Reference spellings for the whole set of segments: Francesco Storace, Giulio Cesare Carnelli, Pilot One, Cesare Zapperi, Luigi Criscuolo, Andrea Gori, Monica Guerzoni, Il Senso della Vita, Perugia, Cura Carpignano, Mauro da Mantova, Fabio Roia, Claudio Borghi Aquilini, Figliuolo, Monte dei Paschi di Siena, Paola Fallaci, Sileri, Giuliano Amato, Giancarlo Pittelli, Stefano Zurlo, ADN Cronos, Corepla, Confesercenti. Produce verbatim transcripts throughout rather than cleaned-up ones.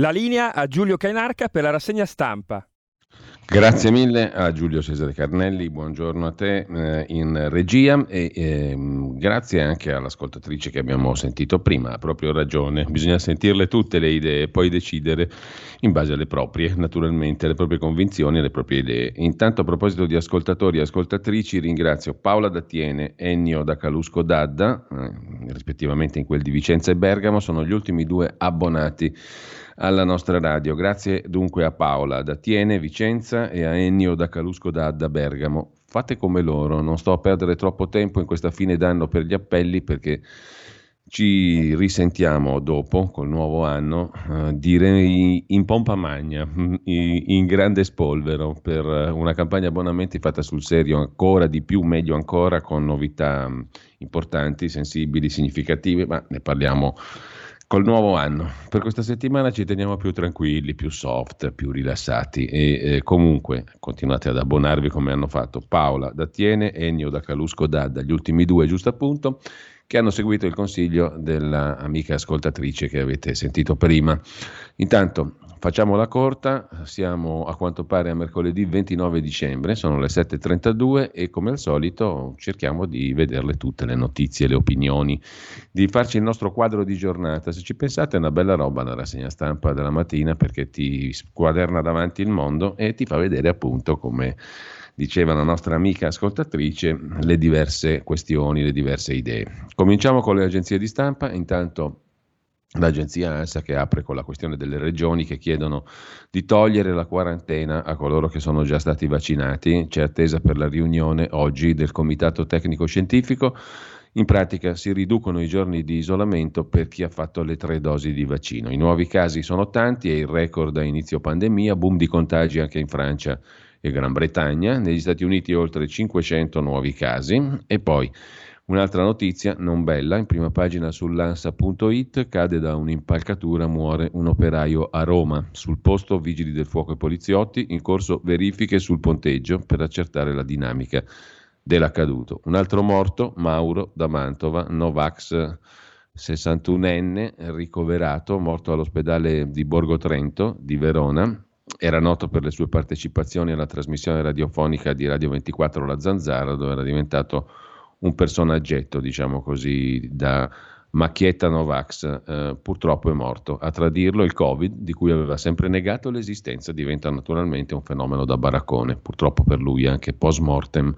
La linea a Giulio Cainarca per la rassegna stampa. Grazie mille a Giulio Cesare Carnelli, buongiorno a te eh, in regia e eh, grazie anche all'ascoltatrice che abbiamo sentito prima, ha proprio ragione, bisogna sentirle tutte le idee e poi decidere in base alle proprie, naturalmente, alle proprie convinzioni e alle proprie idee. Intanto a proposito di ascoltatori e ascoltatrici ringrazio Paola Da Tiene, Ennio da Calusco Dadda, eh, rispettivamente in quel di Vicenza e Bergamo, sono gli ultimi due abbonati alla nostra radio. Grazie dunque a Paola da Tiene, Vicenza, e a Ennio da Calusco Dadda, Bergamo. Fate come loro, non sto a perdere troppo tempo in questa fine d'anno per gli appelli, perché ci risentiamo dopo, col nuovo anno, eh, direi in pompa magna, in grande spolvero, per una campagna abbonamenti fatta sul serio, ancora di più, meglio ancora, con novità importanti, sensibili, significative, ma ne parliamo col nuovo anno. Per questa settimana ci teniamo più tranquilli, più soft, più rilassati e eh, comunque continuate ad abbonarvi come hanno fatto Paola da Tiene e Ennio da Calusco Dadda, gli ultimi due giusto appunto, che hanno seguito il consiglio dell'amica ascoltatrice che avete sentito prima. Intanto facciamola corta, siamo a quanto pare a mercoledì ventinove dicembre, sono le sette e trentadue e come al solito cerchiamo di vederle tutte le notizie, le opinioni, di farci il nostro quadro di giornata. Se ci pensate è una bella roba la rassegna stampa della mattina, perché ti squaderna davanti il mondo e ti fa vedere appunto, come diceva la nostra amica ascoltatrice, le diverse questioni, le diverse idee. Cominciamo con le agenzie di stampa, intanto l'agenzia ANSA che apre con la questione delle regioni che chiedono di togliere la quarantena a coloro che sono già stati vaccinati. C'è attesa per la riunione oggi del Comitato Tecnico Scientifico. In pratica si riducono i giorni di isolamento per chi ha fatto le tre dosi di vaccino. I nuovi casi sono tanti e il record a inizio pandemia, boom di contagi anche in Francia e Gran Bretagna, negli Stati Uniti oltre cinquecento nuovi casi. E poi un'altra notizia non bella, in prima pagina sull'ansa punto it, cade da un'impalcatura, muore un operaio a Roma. Sul posto vigili del fuoco e poliziotti, in corso verifiche sul ponteggio per accertare la dinamica dell'accaduto. Un altro morto, Mauro da Mantova, Novax, sessantunenne, ricoverato, morto all'ospedale di Borgo Trento di Verona. Era noto per le sue partecipazioni alla trasmissione radiofonica di Radio ventiquattro La Zanzara, dove era diventato un personaggetto, diciamo così, da macchietta Novax, eh, purtroppo è morto. A tradirlo il Covid, di cui aveva sempre negato l'esistenza, diventa naturalmente un fenomeno da baraccone, purtroppo per lui anche post mortem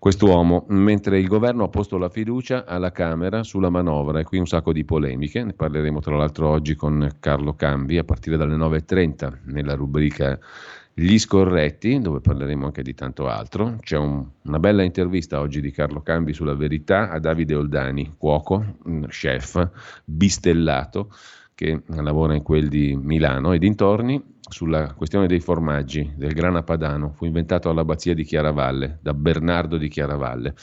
quest'uomo, mentre il governo ha posto la fiducia alla Camera sulla manovra e qui un sacco di polemiche, ne parleremo tra l'altro oggi con Carlo Cambi a partire dalle nove e trenta nella rubrica Gli Scorretti, dove parleremo anche di tanto altro. C'è un, una bella intervista oggi di Carlo Cambi sulla Verità a Davide Oldani, cuoco, chef, bistellato, che lavora in quel di Milano e dintorni, sulla questione dei formaggi, del grana padano, fu inventato all'abbazia di Chiaravalle, da Bernardo di Chiaravalle,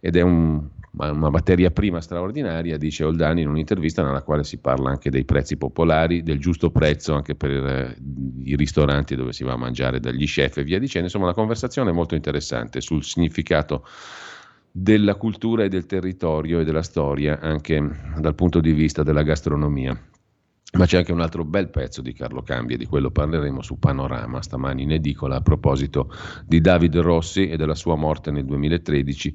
ed è un, una materia prima straordinaria, dice Oldani in un'intervista nella quale si parla anche dei prezzi popolari, del giusto prezzo anche per i ristoranti dove si va a mangiare dagli chef e via dicendo. Insomma, una conversazione molto interessante sul significato della cultura e del territorio e della storia anche dal punto di vista della gastronomia. Ma c'è anche un altro bel pezzo di Carlo Cambi e di quello parleremo su Panorama stamani in edicola, a proposito di Davide Rossi e della sua morte nel duemilatredici.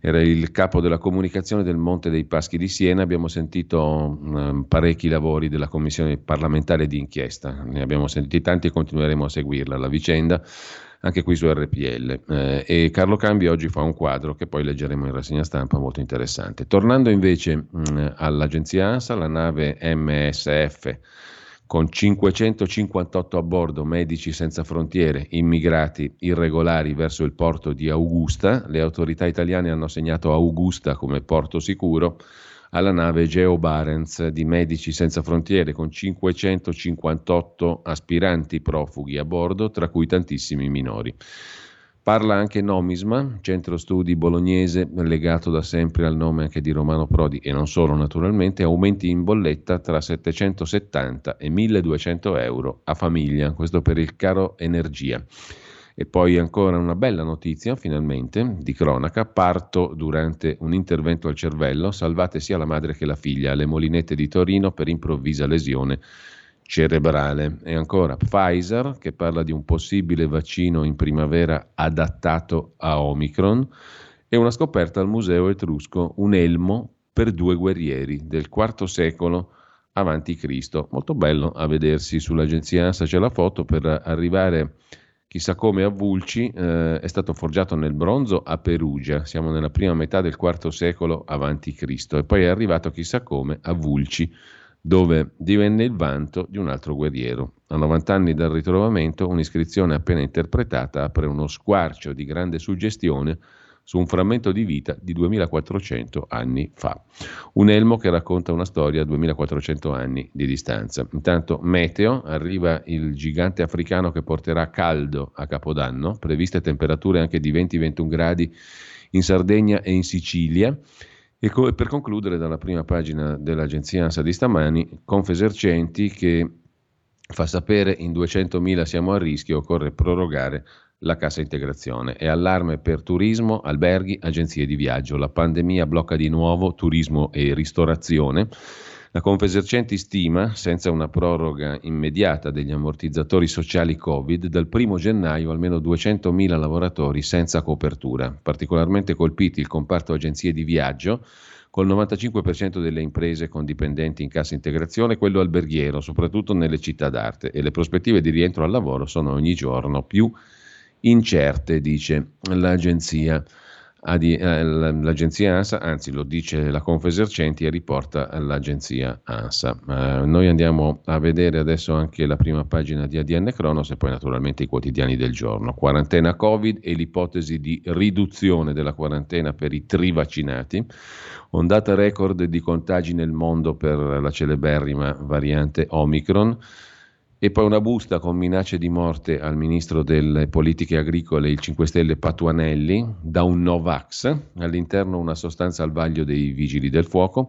Era il capo della comunicazione del Monte dei Paschi di Siena. Abbiamo sentito eh, parecchi lavori della commissione parlamentare di inchiesta, ne abbiamo sentiti tanti e continueremo a seguirla la vicenda anche qui su R P L. Eh, e Carlo Cambi oggi fa un quadro che poi leggeremo in rassegna stampa, molto interessante. Tornando invece mh, all'agenzia ANSA, la nave M S F con cinquecentocinquantotto a bordo, Medici Senza Frontiere, immigrati irregolari verso il porto di Augusta. Le autorità italiane hanno segnato Augusta come porto sicuro alla nave Geo Barents di Medici Senza Frontiere, con cinquecentocinquantotto aspiranti profughi a bordo, tra cui tantissimi minori. Parla anche Nomisma, centro studi bolognese legato da sempre al nome anche di Romano Prodi, e non solo naturalmente, aumenti in bolletta tra settecentosettanta e milleduecento euro a famiglia, questo per il caro energia. E poi ancora una bella notizia, finalmente, di cronaca: parto durante un intervento al cervello, salvate sia la madre che la figlia alle Molinette di Torino per improvvisa lesione cerebrale. E ancora Pfizer, che parla di un possibile vaccino in primavera adattato a Omicron, e una scoperta al Museo Etrusco, un elmo per due guerrieri del quarto secolo avanti Cristo. Molto bello a vedersi, sull'agenzia ANSA c'è la foto. Per arrivare chissà come a Vulci, eh, è stato forgiato nel bronzo a Perugia, siamo nella prima metà del quarto secolo avanti Cristo, e poi è arrivato chissà come a Vulci, dove divenne il vanto di un altro guerriero. A novanta anni dal ritrovamento, un'iscrizione appena interpretata apre uno squarcio di grande suggestione su un frammento di vita di duemilaquattrocento anni fa. Un elmo che racconta una storia a duemilaquattrocento anni di distanza. Intanto meteo, arriva il gigante africano che porterà caldo a Capodanno, previste temperature anche di venti ventuno gradi in Sardegna e in Sicilia. E per concludere, dalla prima pagina dell'agenzia ANSA di stamani, Confesercenti che fa sapere: in duecentomila siamo a rischio, occorre prorogare la cassa integrazione. E allarme per turismo, alberghi, agenzie di viaggio. La pandemia blocca di nuovo turismo e ristorazione. La Confesercenti stima, senza una proroga immediata degli ammortizzatori sociali Covid, dal primo gennaio almeno duecentomila lavoratori senza copertura. Particolarmente colpiti il comparto agenzie di viaggio, col novantacinque per cento delle imprese con dipendenti in cassa integrazione, quello alberghiero, soprattutto nelle città d'arte. E le prospettive di rientro al lavoro sono ogni giorno più incerte, dice l'agenzia. L'agenzia ANSA, anzi lo dice la Confesercenti e riporta l'agenzia ANSA. Eh, noi andiamo a vedere adesso anche la prima pagina di A D N Cronos e poi naturalmente i quotidiani del giorno. Quarantena Covid e l'ipotesi di riduzione della quarantena per i trivaccinati. Ondata record di contagi nel mondo per la celeberrima variante Omicron. E poi una busta con minacce di morte al ministro delle politiche agricole, il cinque Stelle Patuanelli, da un Novax, all'interno una sostanza al vaglio dei vigili del fuoco.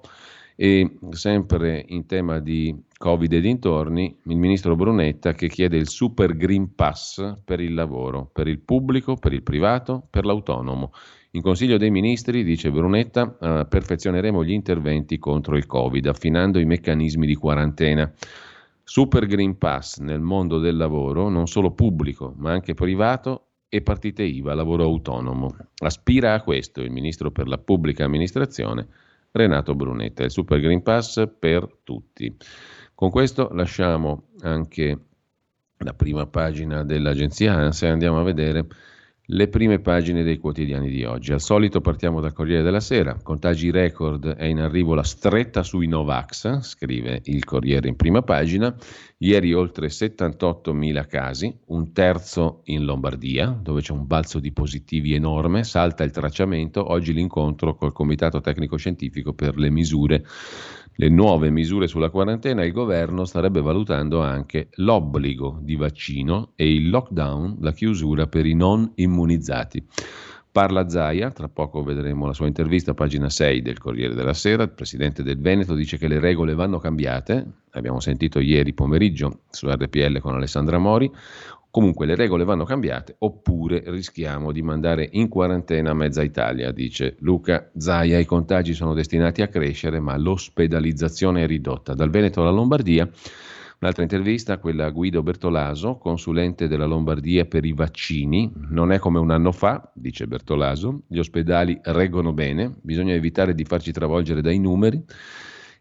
E sempre in tema di Covid e dintorni, il ministro Brunetta che chiede il super green pass per il lavoro, per il pubblico, per il privato, per l'autonomo. In Consiglio dei Ministri, dice Brunetta, eh, perfezioneremo gli interventi contro il Covid, affinando i meccanismi di quarantena. Super Green Pass nel mondo del lavoro, non solo pubblico ma anche privato, e partite I V A, lavoro autonomo. Aspira a questo il ministro per la pubblica amministrazione Renato Brunetta, il Super Green Pass per tutti. Con questo lasciamo anche la prima pagina dell'agenzia ANSA e andiamo a vedere le prime pagine dei quotidiani di oggi. Al solito partiamo dal Corriere della Sera. Contagi record, è in arrivo la stretta sui Novax, scrive il Corriere in prima pagina. Ieri oltre settantottomila casi, un terzo in Lombardia, dove c'è un balzo di positivi enorme, salta il tracciamento. Oggi l'incontro col Comitato Tecnico Scientifico per le misure, le nuove misure sulla quarantena. Il governo starebbe valutando anche l'obbligo di vaccino e il lockdown, la chiusura per i non immunizzati. Parla Zaia, tra poco vedremo la sua intervista, pagina sei del Corriere della Sera. Il presidente del Veneto dice che le regole vanno cambiate, abbiamo sentito ieri pomeriggio su R P L con Alessandra Mori. Comunque le regole vanno cambiate oppure rischiamo di mandare in quarantena mezza Italia, dice Luca Zaia. I contagi sono destinati a crescere ma l'ospedalizzazione è ridotta. Dal Veneto alla Lombardia, un'altra intervista, quella a Guido Bertolaso, consulente della Lombardia per i vaccini. Non è come un anno fa, dice Bertolaso, gli ospedali reggono bene, bisogna evitare di farci travolgere dai numeri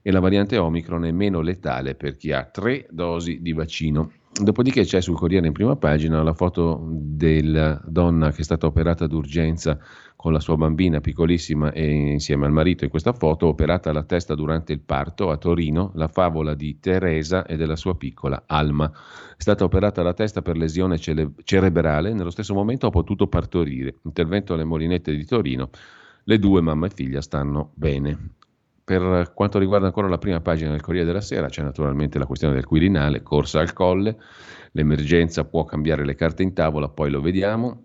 e la variante Omicron è meno letale per chi ha tre dosi di vaccino. Dopodiché c'è sul Corriere in prima pagina la foto della donna che è stata operata d'urgenza con la sua bambina piccolissima e insieme al marito. In questa foto, operata alla testa durante il parto a Torino, la favola di Teresa e della sua piccola Alma. È stata operata alla testa per lesione cere- cerebrale, nello stesso momento ha potuto partorire. Intervento alle Molinette di Torino, le due mamma e figlia stanno bene. Per quanto riguarda ancora la prima pagina del Corriere della Sera, c'è naturalmente la questione del Quirinale, corsa al Colle, l'emergenza può cambiare le carte in tavola, poi lo vediamo.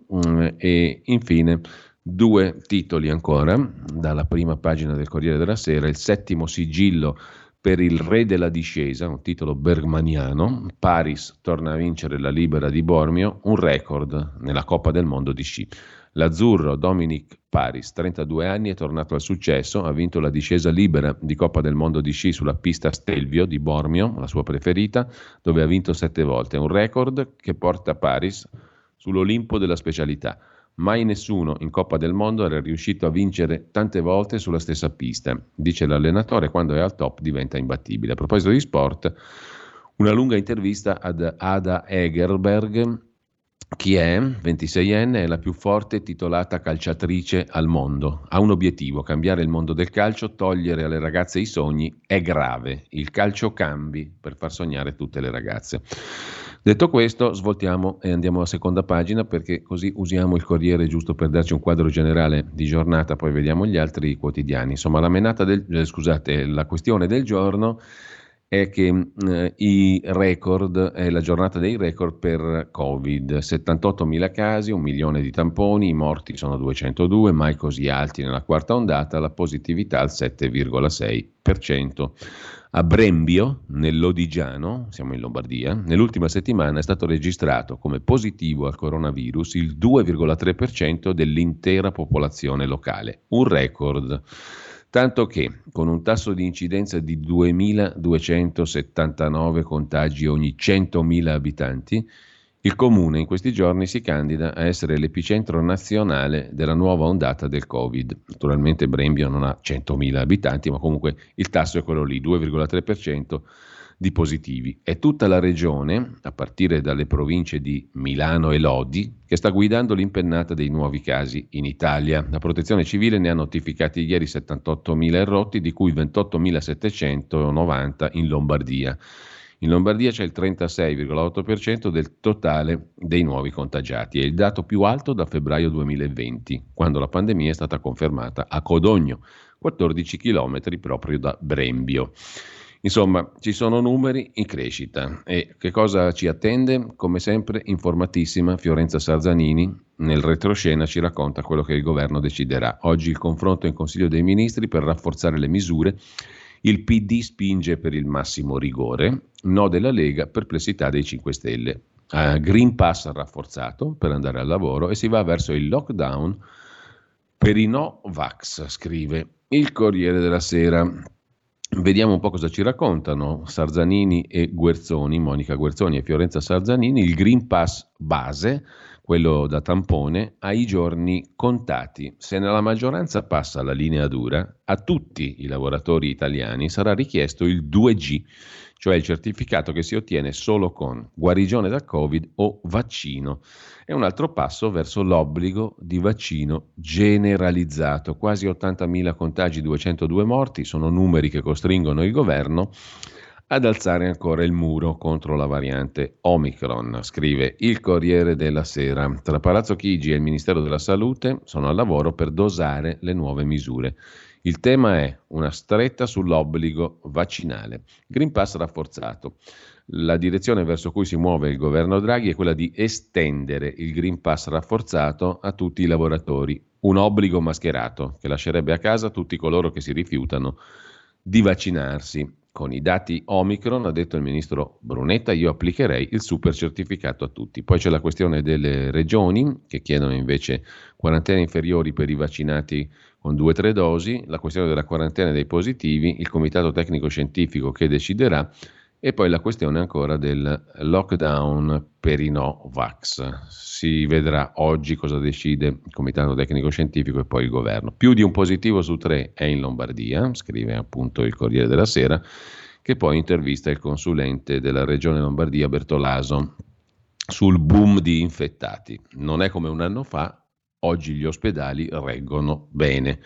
E infine due titoli ancora dalla prima pagina del Corriere della Sera, il settimo sigillo per il re della discesa, un titolo bergmaniano, Paris torna a vincere la Libera di Bormio, un record nella Coppa del Mondo di sci. L'azzurro Dominic Paris, trentadue anni, è tornato al successo, ha vinto la discesa libera di Coppa del Mondo di sci sulla pista Stelvio di Bormio, la sua preferita, dove ha vinto sette volte, un record che porta Paris sull'Olimpo della specialità. Mai nessuno in Coppa del Mondo era riuscito a vincere tante volte sulla stessa pista, dice l'allenatore, quando è al top diventa imbattibile. A proposito di sport, una lunga intervista ad Ada Hegerberg, chi è? ventiseienne, è la più forte titolata calciatrice al mondo, ha un obiettivo, cambiare il mondo del calcio, togliere alle ragazze i sogni è grave, il calcio cambi per far sognare tutte le ragazze. Detto questo, svoltiamo e andiamo alla seconda pagina, perché così usiamo il Corriere giusto per darci un quadro generale di giornata, poi vediamo gli altri quotidiani. Insomma, la menata del, eh, scusate, la questione del giorno è che eh, i record, è la giornata dei record per Covid, settantottomila casi, un milione di tamponi, i morti sono duecentodue, mai così alti nella quarta ondata, la positività al sette virgola sei per cento. A Brembio, nell'Odigiano, siamo in Lombardia, nell'ultima settimana è stato registrato come positivo al coronavirus il due virgola tre per cento dell'intera popolazione locale, un record, tanto che con un tasso di incidenza di duemiladuecentosettantanove contagi ogni centomila abitanti, il comune in questi giorni si candida a essere l'epicentro nazionale della nuova ondata del Covid. Naturalmente Brembio non ha centomila abitanti, ma comunque il tasso è quello lì, due virgola tre per cento di positivi. È tutta la regione, a partire dalle province di Milano e Lodi, che sta guidando l'impennata dei nuovi casi in Italia. La Protezione Civile ne ha notificati ieri settantottomila e rotti, di cui ventottomilasettecentonovanta in Lombardia. In Lombardia c'è il trentasei virgola otto per cento del totale dei nuovi contagiati, è il dato più alto da febbraio duemilaventi, quando la pandemia è stata confermata a Codogno, quattordici chilometri proprio da Brembio. Insomma, ci sono numeri in crescita. E che cosa ci attende? Come sempre, informatissima Fiorenza Sarzanini nel retroscena ci racconta quello che il governo deciderà. Oggi il confronto in Consiglio dei Ministri per rafforzare le misure. Il P D spinge per il massimo rigore, no della Lega, perplessità dei cinque Stelle. Uh, Green Pass rafforzato per andare al lavoro e si va verso il lockdown per i no vax, scrive il Corriere della Sera. Vediamo un po' cosa ci raccontano Sarzanini e Guerzoni, Monica Guerzoni e Fiorenza Sarzanini. Il Green Pass base, quello da tampone, ai giorni contati. Se nella maggioranza passa la linea dura, a tutti i lavoratori italiani sarà richiesto il due G, cioè il certificato che si ottiene solo con guarigione da Covid o vaccino. È un altro passo verso l'obbligo di vaccino generalizzato. Quasi ottantamila contagi, duecentodue morti, sono numeri che costringono il governo ad alzare ancora il muro contro la variante Omicron, scrive il Corriere della Sera. Tra Palazzo Chigi e il Ministero della Salute sono al lavoro per dosare le nuove misure. Il tema è una stretta sull'obbligo vaccinale. Green Pass rafforzato. La direzione verso cui si muove il governo Draghi è quella di estendere il Green Pass rafforzato a tutti i lavoratori. Un obbligo mascherato che lascerebbe a casa tutti coloro che si rifiutano di vaccinarsi. Con i dati Omicron, ha detto il ministro Brunetta, io applicherei il super certificato a tutti. Poi c'è la questione delle regioni che chiedono invece quarantene inferiori per i vaccinati con due o tre dosi, la questione della quarantena dei positivi, il Comitato Tecnico Scientifico che deciderà e poi la questione ancora del lockdown per i no vax. Si vedrà oggi cosa decide il Comitato Tecnico Scientifico e poi il governo. Più di un positivo su tre è in Lombardia, scrive appunto il Corriere della Sera, che poi intervista il consulente della regione Lombardia Bertolaso sul boom di infettati. Non è come un anno fa, oggi gli ospedali reggono bene.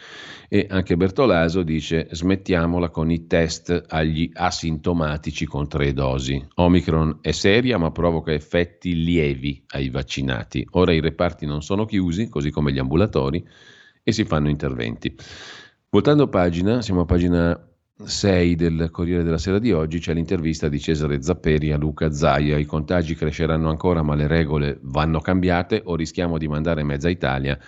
E anche Bertolaso dice smettiamola con i test agli asintomatici con tre dosi. Omicron è seria ma provoca effetti lievi ai vaccinati. Ora i reparti non sono chiusi, così come gli ambulatori, e si fanno interventi. Voltando pagina, siamo a pagina sei del Corriere della Sera di oggi, c'è l'intervista di Cesare Zapperi a Luca Zaia. I contagi cresceranno ancora ma le regole vanno cambiate o rischiamo di mandare mezza Italia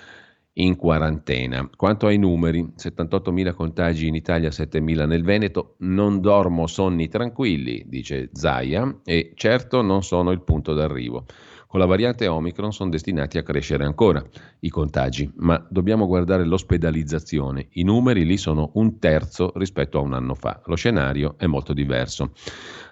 in quarantena. Quanto ai numeri, settantottomila contagi in Italia, settemila nel Veneto, non dormo sonni tranquilli, dice Zaia, e certo non sono il punto d'arrivo. Con la variante Omicron sono destinati a crescere ancora i contagi, ma dobbiamo guardare l'ospedalizzazione. I numeri lì sono un terzo rispetto a un anno fa. Lo scenario è molto diverso.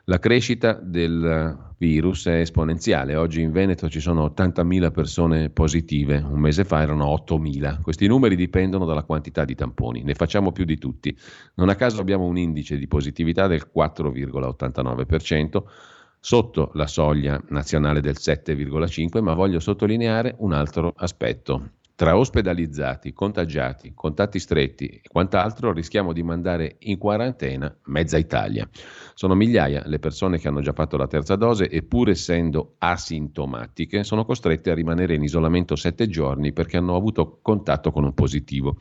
La crescita del virus è esponenziale. Oggi in Veneto ci sono ottantamila persone positive, un mese fa erano ottomila. Questi numeri dipendono dalla quantità di tamponi, ne facciamo più di tutti. Non a caso abbiamo un indice di positività del quattro virgola ottantanove per cento, sotto la soglia nazionale del sette virgola cinque, ma voglio sottolineare un altro aspetto. Tra ospedalizzati, contagiati, contatti stretti e quant'altro rischiamo di mandare in quarantena mezza Italia. Sono migliaia le persone che hanno già fatto la terza dose e pur essendo asintomatiche sono costrette a rimanere in isolamento sette giorni perché hanno avuto contatto con un positivo.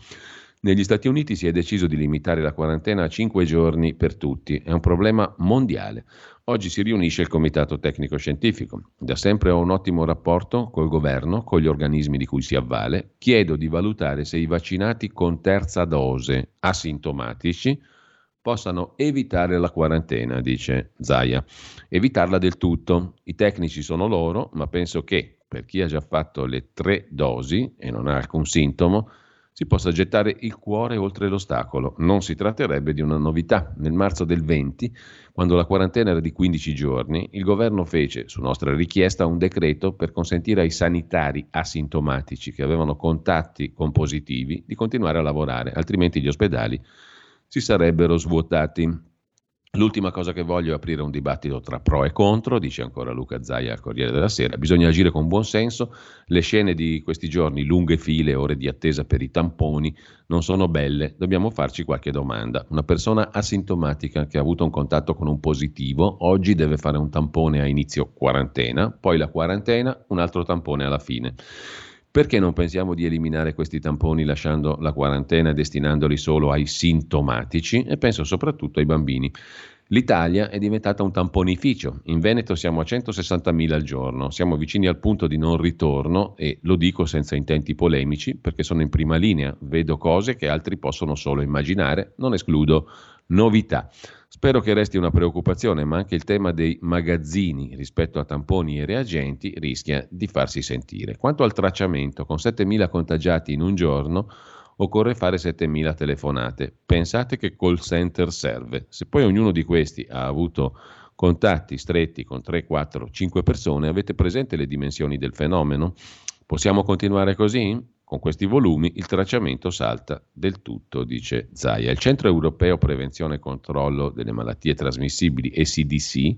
Negli Stati Uniti si è deciso di limitare la quarantena a cinque giorni per tutti, è un problema mondiale. Oggi si riunisce il Comitato Tecnico Scientifico. Da sempre ho un ottimo rapporto col governo, con gli organismi di cui si avvale. Chiedo di valutare se i vaccinati con terza dose asintomatici possano evitare la quarantena, dice Zaia. Evitarla del tutto. I tecnici sono loro, ma penso che per chi ha già fatto le tre dosi e non ha alcun sintomo, si possa gettare il cuore oltre l'ostacolo. Non si tratterebbe di una novità. Nel marzo del venti, quando la quarantena era di quindici giorni, il governo fece, su nostra richiesta, un decreto per consentire ai sanitari asintomatici che avevano contatti con positivi di continuare a lavorare, altrimenti gli ospedali si sarebbero svuotati. L'ultima cosa che voglio è aprire un dibattito tra pro e contro, dice ancora Luca Zaia al Corriere della Sera. Bisogna agire con buon senso. Le scene di questi giorni, lunghe file, ore di attesa per i tamponi, non sono belle. Dobbiamo farci qualche domanda. Una persona asintomatica che ha avuto un contatto con un positivo oggi deve fare un tampone a inizio quarantena, poi la quarantena, un altro tampone alla fine. Perché non pensiamo di eliminare questi tamponi lasciando la quarantena e destinandoli solo ai sintomatici? E penso soprattutto ai bambini. L'Italia è diventata un tamponificio. In Veneto siamo a centosessantamila al giorno, siamo vicini al punto di non ritorno e lo dico senza intenti polemici perché sono in prima linea, vedo cose che altri possono solo immaginare, non escludo novità. Spero che resti una preoccupazione, ma anche il tema dei magazzini rispetto a tamponi e reagenti rischia di farsi sentire. Quanto al tracciamento, con settemila contagiati in un giorno occorre fare settemila telefonate. Pensate che call center serve. Se poi ognuno di questi ha avuto contatti stretti con tre, quattro, cinque persone, avete presente le dimensioni del fenomeno? Possiamo continuare così? Con questi volumi il tracciamento salta del tutto, dice Zaia. Il Centro Europeo Prevenzione e Controllo delle Malattie Trasmissibili, E C D C,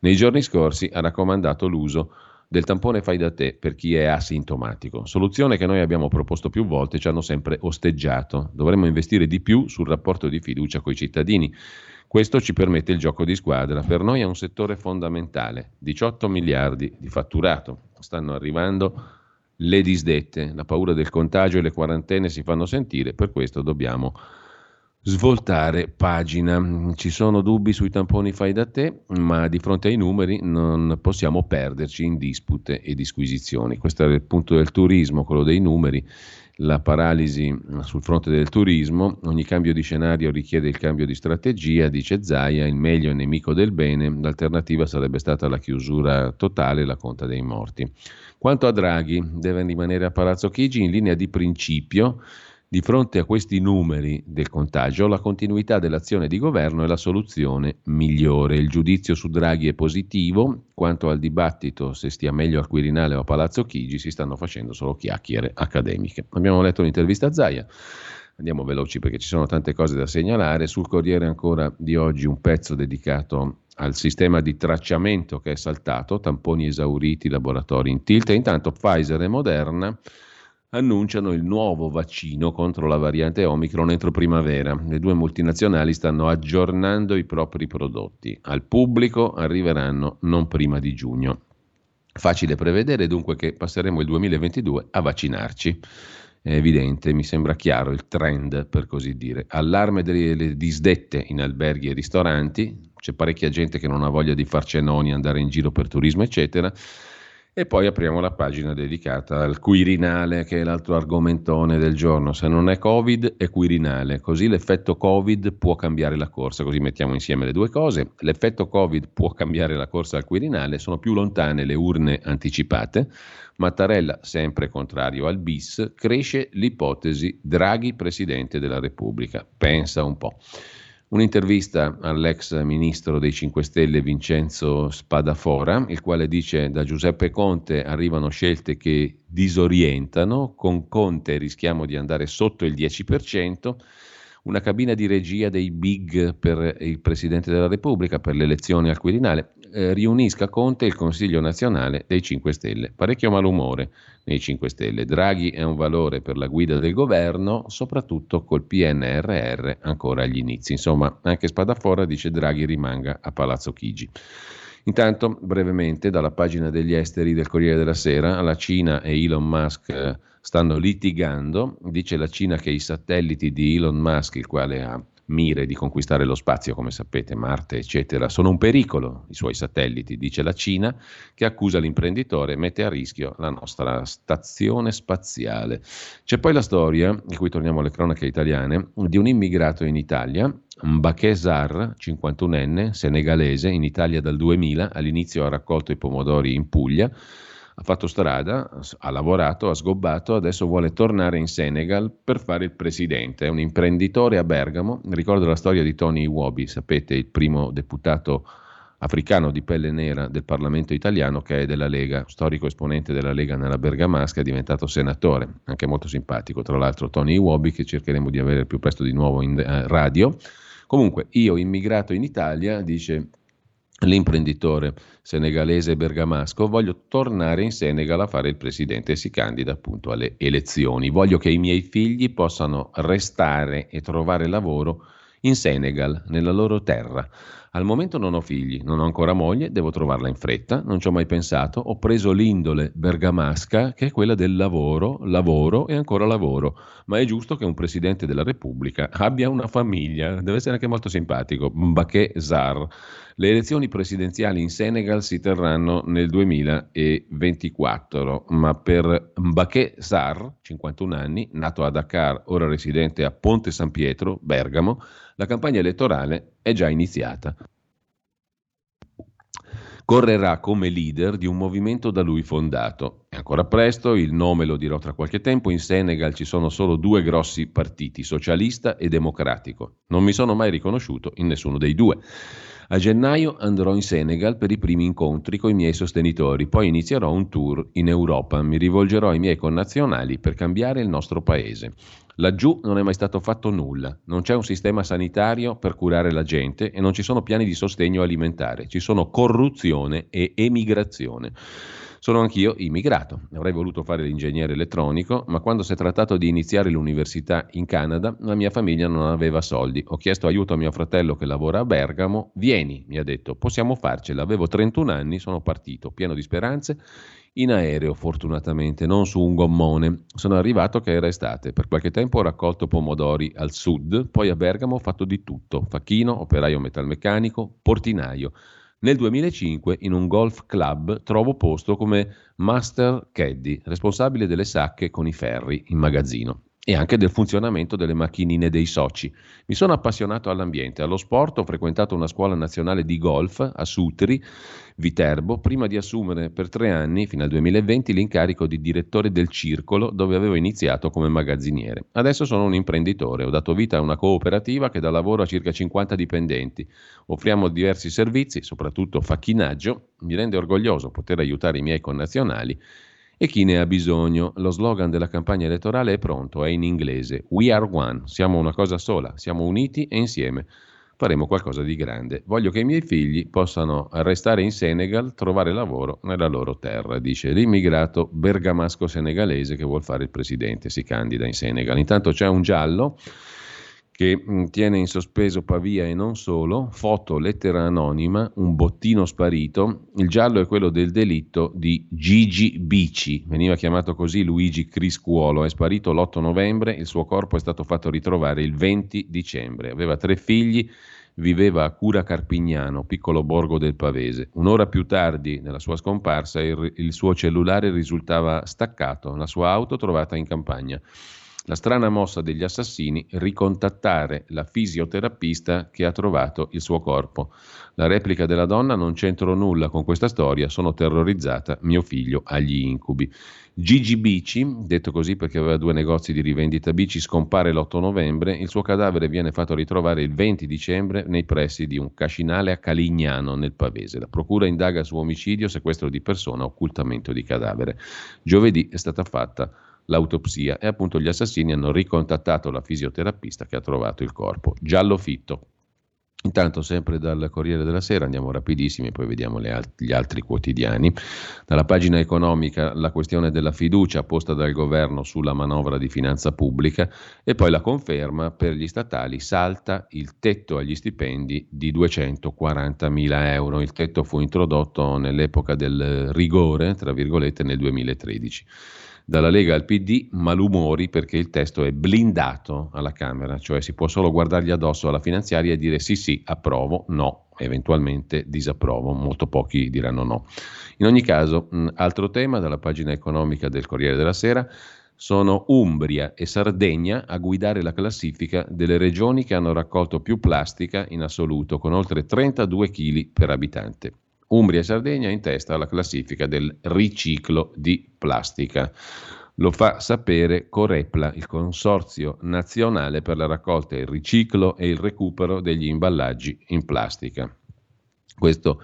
nei giorni scorsi ha raccomandato l'uso del tampone fai da te per chi è asintomatico. Soluzione che noi abbiamo proposto più volte, ci hanno sempre osteggiato. Dovremmo investire di più sul rapporto di fiducia coi cittadini. Questo ci permette il gioco di squadra. Per noi è un settore fondamentale. diciotto miliardi di fatturato. Stanno arrivando le disdette, la paura del contagio e le quarantene si fanno sentire, per questo dobbiamo svoltare pagina. Ci sono dubbi sui tamponi fai da te, ma di fronte ai numeri non possiamo perderci in dispute e disquisizioni. Questo è il punto del turismo, quello dei numeri, la paralisi sul fronte del turismo. Ogni cambio di scenario richiede il cambio di strategia, dice Zaia, il meglio è nemico del bene, l'alternativa sarebbe stata la chiusura totale e la conta dei morti. Quanto a Draghi, deve rimanere a Palazzo Chigi in linea di principio. Di fronte a questi numeri del contagio, la continuità dell'azione di governo è la soluzione migliore. Il giudizio su Draghi è positivo, quanto al dibattito se stia meglio al Quirinale o a Palazzo Chigi si stanno facendo solo chiacchiere accademiche. Abbiamo letto l'intervista a Zaia, andiamo veloci perché ci sono tante cose da segnalare. Sul Corriere ancora di oggi un pezzo dedicato al sistema di tracciamento che è saltato, tamponi esauriti, laboratori in tilt e intanto Pfizer e Moderna annunciano il nuovo vaccino contro la variante Omicron entro primavera. Le due multinazionali stanno aggiornando i propri prodotti. Al pubblico arriveranno non prima di giugno. Facile prevedere dunque che passeremo il duemilaventidue a vaccinarci. È evidente, mi sembra chiaro il trend, per così dire. Allarme delle disdette in alberghi e ristoranti. C'è parecchia gente che non ha voglia di far cenoni, andare in giro per turismo, eccetera. E poi apriamo la pagina dedicata al Quirinale, che è l'altro argomentone del giorno. Se non è Covid, è Quirinale. Così l'effetto Covid può cambiare la corsa. Così mettiamo insieme le due cose. L'effetto Covid può cambiare la corsa al Quirinale. Sono più lontane le urne anticipate. Mattarella, sempre contrario al bis, cresce l'ipotesi Draghi presidente della Repubblica. Pensa un po'. Un'intervista all'ex ministro dei cinque Stelle Vincenzo Spadafora, il quale dice: da Giuseppe Conte arrivano scelte che disorientano, con Conte rischiamo di andare sotto il dieci per cento, una cabina di regia dei big per il Presidente della Repubblica per l'elezione al Quirinale, eh, riunisca Conte il Consiglio Nazionale dei cinque Stelle, parecchio malumore nei cinque Stelle, Draghi è un valore per la guida del governo, soprattutto col P N R R ancora agli inizi, insomma anche Spadafora dice Draghi rimanga a Palazzo Chigi. Intanto brevemente dalla pagina degli esteri del Corriere della Sera, la Cina e Elon Musk stanno litigando, dice la Cina che i satelliti di Elon Musk, il quale ha mire di conquistare lo spazio, come sapete, Marte eccetera, sono un pericolo, i suoi satelliti, dice la Cina, che accusa l'imprenditore, mette a rischio la nostra stazione spaziale. C'è poi la storia, di cui torniamo alle cronache italiane, di un immigrato in Italia, Mbaye Sarr, cinquantunenne, senegalese, in Italia dal duemila, all'inizio ha raccolto i pomodori in Puglia, ha fatto strada, ha lavorato, ha sgobbato, adesso vuole tornare in Senegal per fare il presidente, è un imprenditore a Bergamo, ricordo la storia di Tony Iwobi, sapete, il primo deputato africano di pelle nera del Parlamento italiano che è della Lega, storico esponente della Lega nella Bergamasca, è diventato senatore, anche molto simpatico, tra l'altro Tony Iwobi, che cercheremo di avere più presto di nuovo in eh, radio. Comunque, io immigrato in Italia, dice l'imprenditore senegalese bergamasco, voglio tornare in Senegal a fare il presidente e si candida appunto alle elezioni. Voglio che i miei figli possano restare e trovare lavoro in Senegal, nella loro terra. Al momento non ho figli, non ho ancora moglie, devo trovarla in fretta, non ci ho mai pensato, ho preso l'indole bergamasca che è quella del lavoro, lavoro e ancora lavoro, ma è giusto che un presidente della Repubblica abbia una famiglia, deve essere anche molto simpatico, Mbaye Sarr. Le elezioni presidenziali in Senegal si terranno nel duemilaventiquattro, ma per Mbaye Sarr, cinquantuno anni, nato a Dakar, ora residente a Ponte San Pietro, Bergamo, la campagna elettorale è già iniziata. Correrà come leader di un movimento da lui fondato. È ancora presto, il nome lo dirò tra qualche tempo, in Senegal ci sono solo due grossi partiti, socialista e democratico. Non mi sono mai riconosciuto in nessuno dei due. A gennaio andrò in Senegal per i primi incontri con i miei sostenitori, poi inizierò un tour in Europa, mi rivolgerò ai miei connazionali per cambiare il nostro paese. Laggiù non è mai stato fatto nulla, non c'è un sistema sanitario per curare la gente e non ci sono piani di sostegno alimentare, ci sono corruzione e emigrazione. Sono anch'io immigrato, avrei voluto fare l'ingegnere elettronico, ma quando si è trattato di iniziare l'università in Canada, la mia famiglia non aveva soldi. Ho chiesto aiuto a mio fratello che lavora a Bergamo, vieni, mi ha detto, possiamo farcela, avevo trentuno anni, sono partito, pieno di speranze, in aereo fortunatamente, non su un gommone. Sono arrivato che era estate, per qualche tempo ho raccolto pomodori al sud, poi a Bergamo ho fatto di tutto, facchino, operaio metalmeccanico, portinaio. Nel duemilacinque in un golf club trovo posto come master caddy, responsabile delle sacche con i ferri in magazzino e anche del funzionamento delle macchinine dei soci. Mi sono appassionato all'ambiente, allo sport, ho frequentato una scuola nazionale di golf a Sutri, Viterbo, prima di assumere per tre anni, fino al duemilaventi, l'incarico di direttore del circolo dove avevo iniziato come magazziniere. Adesso sono un imprenditore, ho dato vita a una cooperativa che dà lavoro a circa cinquanta dipendenti. Offriamo diversi servizi, soprattutto facchinaggio, mi rende orgoglioso poter aiutare i miei connazionali e chi ne ha bisogno. Lo slogan della campagna elettorale è pronto, è in inglese, We are one, siamo una cosa sola, siamo uniti e insieme faremo qualcosa di grande. Voglio che i miei figli possano restare in Senegal, trovare lavoro nella loro terra, dice l'immigrato bergamasco senegalese che vuol fare il presidente, si candida in Senegal. Intanto c'è un giallo che tiene in sospeso Pavia e non solo, foto, lettera anonima, un bottino sparito, il giallo è quello del delitto di Gigi Bici, veniva chiamato così Luigi Criscuolo, è sparito l'otto novembre, il suo corpo è stato fatto ritrovare il venti dicembre, aveva tre figli, viveva a Cura Carpignano, piccolo borgo del Pavese. Un'ora più tardi, nella sua scomparsa, il, il suo cellulare risultava staccato, la sua auto trovata in campagna. La strana mossa degli assassini, ricontattare la fisioterapista che ha trovato il suo corpo. La replica della donna: non c'entro nulla con questa storia, sono terrorizzata, mio figlio ha gli incubi. Gigi Bici, detto così perché aveva due negozi di rivendita bici, scompare l'otto novembre, il suo cadavere viene fatto ritrovare il venti dicembre nei pressi di un cascinale a Calignano nel Pavese. La procura indaga su omicidio, sequestro di persona, occultamento di cadavere. Giovedì è stata fatta l'autopsia e appunto gli assassini hanno ricontattato la fisioterapista che ha trovato il corpo. Giallo fitto. Intanto, sempre dal Corriere della Sera, andiamo rapidissimi e poi vediamo le alt- gli altri quotidiani. Dalla pagina economica la questione della fiducia posta dal governo sulla manovra di finanza pubblica e poi la conferma per gli statali: salta il tetto agli stipendi di duecentoquarantamila euro. Il tetto fu introdotto nell'epoca del rigore, tra virgolette, nel duemilatredici. Dalla Lega al P D, malumori perché il testo è blindato alla Camera, cioè si può solo guardargli addosso alla finanziaria e dire sì sì, approvo, no, eventualmente disapprovo, molto pochi diranno no. In ogni caso, altro tema dalla pagina economica del Corriere della Sera, sono Umbria e Sardegna a guidare la classifica delle regioni che hanno raccolto più plastica in assoluto, con oltre trentadue chili per abitante. Umbria e Sardegna in testa alla classifica del riciclo di plastica. Lo fa sapere Corepla, il Consorzio Nazionale per la raccolta, il riciclo e il recupero degli imballaggi in plastica. Questo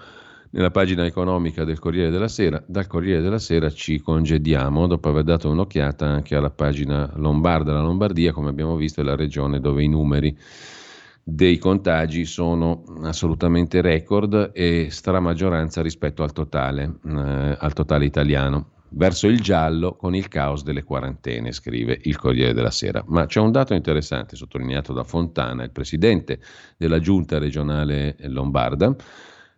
nella pagina economica del Corriere della Sera. Dal Corriere della Sera ci congediamo dopo aver dato un'occhiata anche alla pagina lombarda. La Lombardia, come abbiamo visto, è la regione dove i numeri dei contagi sono assolutamente record e stramaggioranza rispetto al totale, eh, al totale italiano. Verso il giallo con il caos delle quarantene, scrive il Corriere della Sera. Ma c'è un dato interessante sottolineato da Fontana, il presidente della giunta regionale lombarda: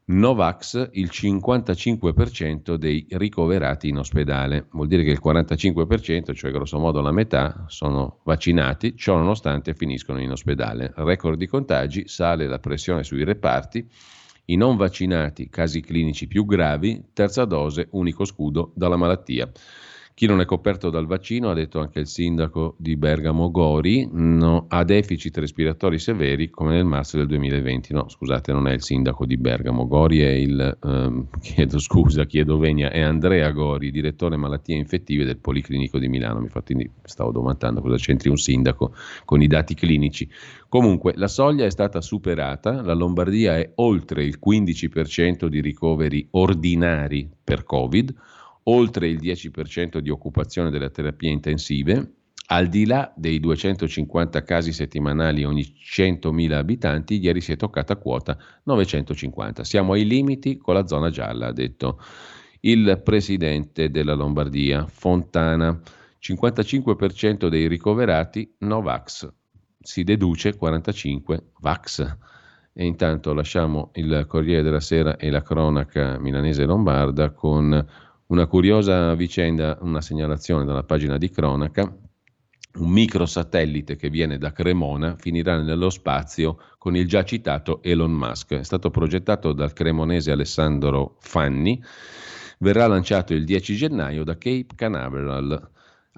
Novax il cinquantacinque per cento dei ricoverati in ospedale, vuol dire che il quarantacinque per cento, cioè grosso modo la metà, sono vaccinati, ciò nonostante finiscono in ospedale. Record di contagi, sale la pressione sui reparti, i non vaccinati, casi clinici più gravi, terza dose, unico scudo dalla malattia. Chi non è coperto dal vaccino, ha detto anche il sindaco di Bergamo Gori, no, ha deficit respiratori severi come nel marzo del duemilaventi. No, scusate, non è il sindaco di Bergamo Gori, è il, ehm, chiedo scusa, chiedo venia, è Andrea Gori, direttore malattie infettive del Policlinico di Milano. Infatti stavo domandando cosa c'entri un sindaco con i dati clinici. Comunque la soglia è stata superata, la Lombardia è oltre il quindici per cento di ricoveri ordinari per Covid, oltre il dieci per cento di occupazione delle terapie intensive, al di là dei duecentocinquanta casi settimanali ogni centomila abitanti, ieri si è toccata quota novecentocinquanta. Siamo ai limiti con la zona gialla, ha detto il presidente della Lombardia, Fontana. cinquantacinque per cento dei ricoverati no vax, si deduce quarantacinque vax. E intanto lasciamo il Corriere della Sera e la cronaca milanese e lombarda con una curiosa vicenda, una segnalazione dalla pagina di cronaca: un microsatellite che viene da Cremona finirà nello spazio con il già citato Elon Musk. È stato progettato dal cremonese Alessandro Fanni, verrà lanciato il dieci gennaio da Cape Canaveral.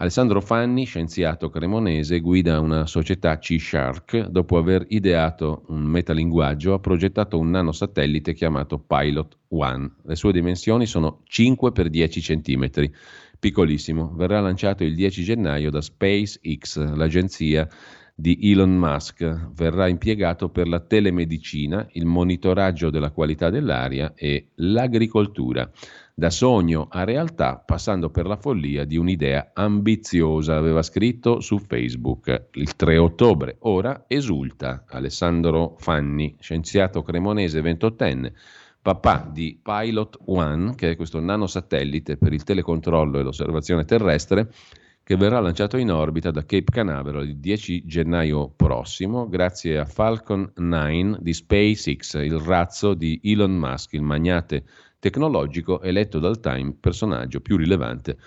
Alessandro Fanni, scienziato cremonese, guida una società C-Shark. Dopo aver ideato un metalinguaggio, ha progettato un nanosatellite chiamato Pilot One. Le sue dimensioni sono cinque per dieci centimetri, piccolissimo. Verrà lanciato il dieci gennaio da SpaceX, l'agenzia di Elon Musk. Verrà impiegato per la telemedicina, il monitoraggio della qualità dell'aria e l'agricoltura. Da sogno a realtà, passando per la follia di un'idea ambiziosa, aveva scritto su Facebook il tre ottobre. Ora esulta Alessandro Fanni, scienziato cremonese ventottenne, papà di Pilot One, che è questo nanosatellite per il telecontrollo e l'osservazione terrestre, che verrà lanciato in orbita da Cape Canaveral il dieci gennaio prossimo grazie a Falcon nove di SpaceX, il razzo di Elon Musk, il magnate tecnologico eletto dal Time personaggio più rilevante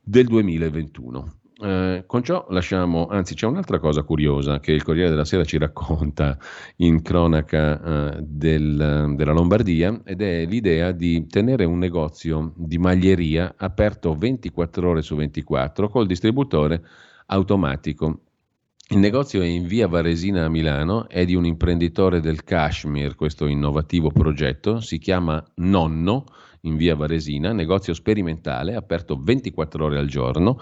del duemilaventuno. Eh, con ciò lasciamo, anzi c'è un'altra cosa curiosa che il Corriere della Sera ci racconta in cronaca eh, del, della Lombardia, ed è l'idea di tenere un negozio di maglieria aperto ventiquattro ore su ventiquattro col distributore automatico. Il negozio è in via Varesina a Milano, è di un imprenditore del Kashmir, questo innovativo progetto, si chiama Nonno, in via Varesina, negozio sperimentale, aperto ventiquattro ore al giorno,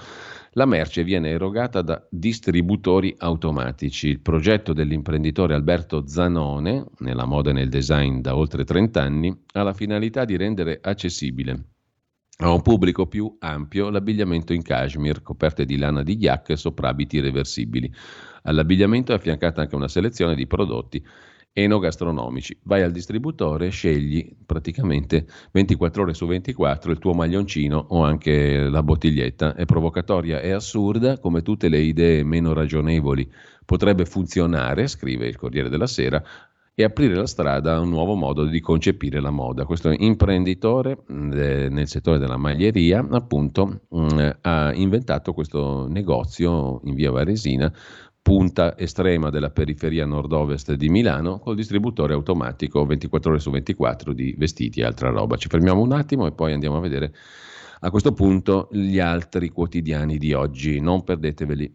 la merce viene erogata da distributori automatici. Il progetto dell'imprenditore Alberto Zanone, nella moda e nel design da oltre trent'anni, ha la finalità di rendere accessibile a un pubblico più ampio l'abbigliamento in cashmere, coperte di lana di yak e soprabiti reversibili. All'abbigliamento è affiancata anche una selezione di prodotti enogastronomici. Vai al distributore, scegli praticamente ventiquattro ore su ventiquattro il tuo maglioncino o anche la bottiglietta. È provocatoria e assurda, come tutte le idee meno ragionevoli. Potrebbe funzionare, scrive il Corriere della Sera, e aprire la strada a un nuovo modo di concepire la moda. Questo imprenditore nel settore della maglieria, appunto, ha inventato questo negozio in via Varesina, punta estrema della periferia nord-ovest di Milano, col distributore automatico ventiquattro ore su ventiquattro di vestiti e altra roba. Ci fermiamo un attimo e poi andiamo a vedere a questo punto gli altri quotidiani di oggi. Non perdeteveli.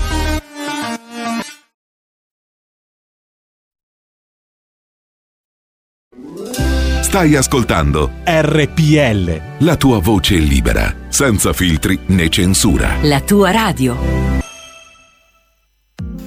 Stai ascoltando R P L, la tua voce libera, senza filtri né censura. La tua radio.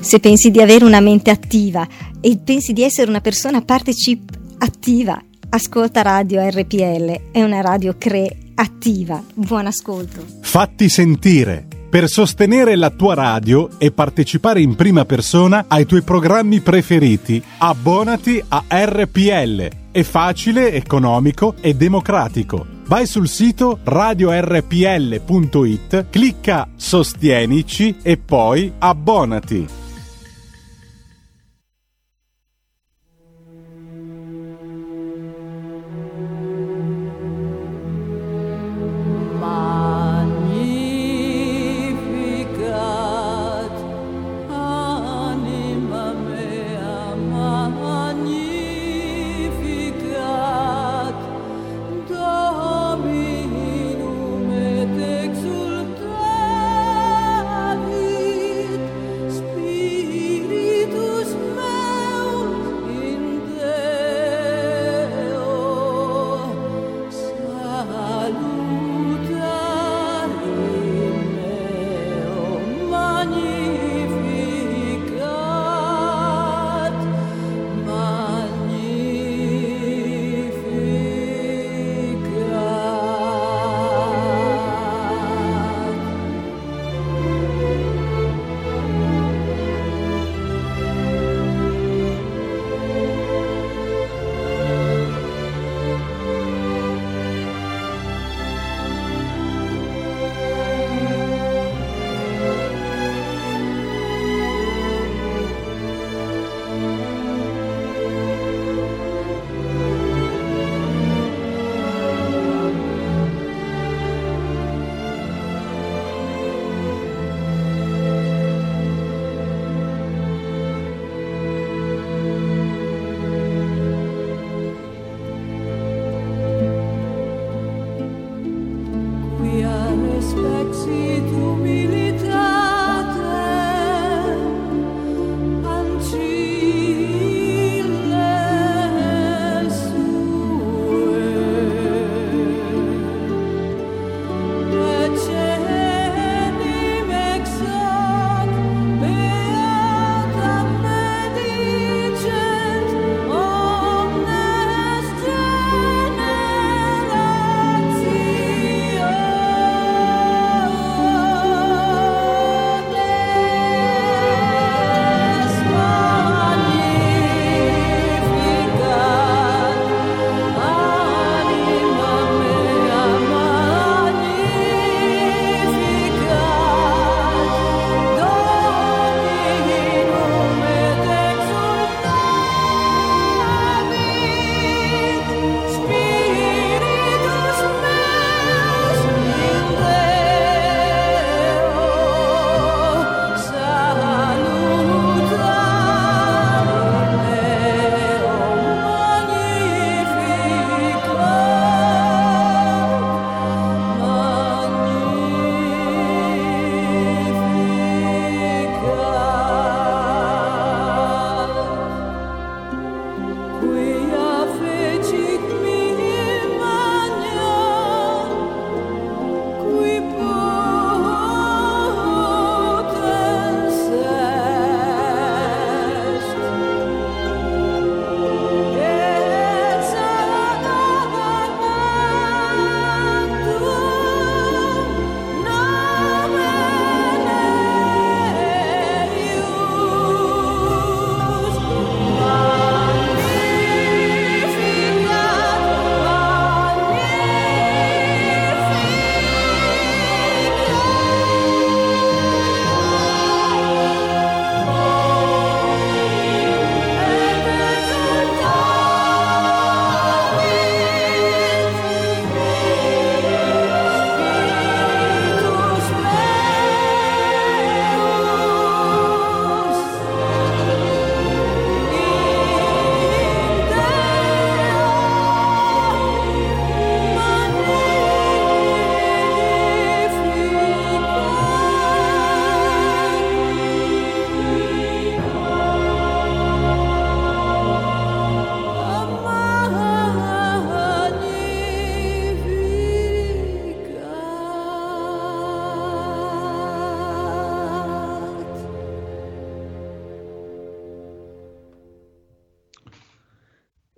Se pensi di avere una mente attiva e pensi di essere una persona partecipativa attiva, ascolta Radio R P L, è una radio creativa. Buon ascolto. Fatti sentire. Per sostenere la tua radio e partecipare in prima persona ai tuoi programmi preferiti, abbonati a R P L. È facile, economico e democratico. Vai sul sito radio r p l punto i t, clicca Sostienici e poi abbonati.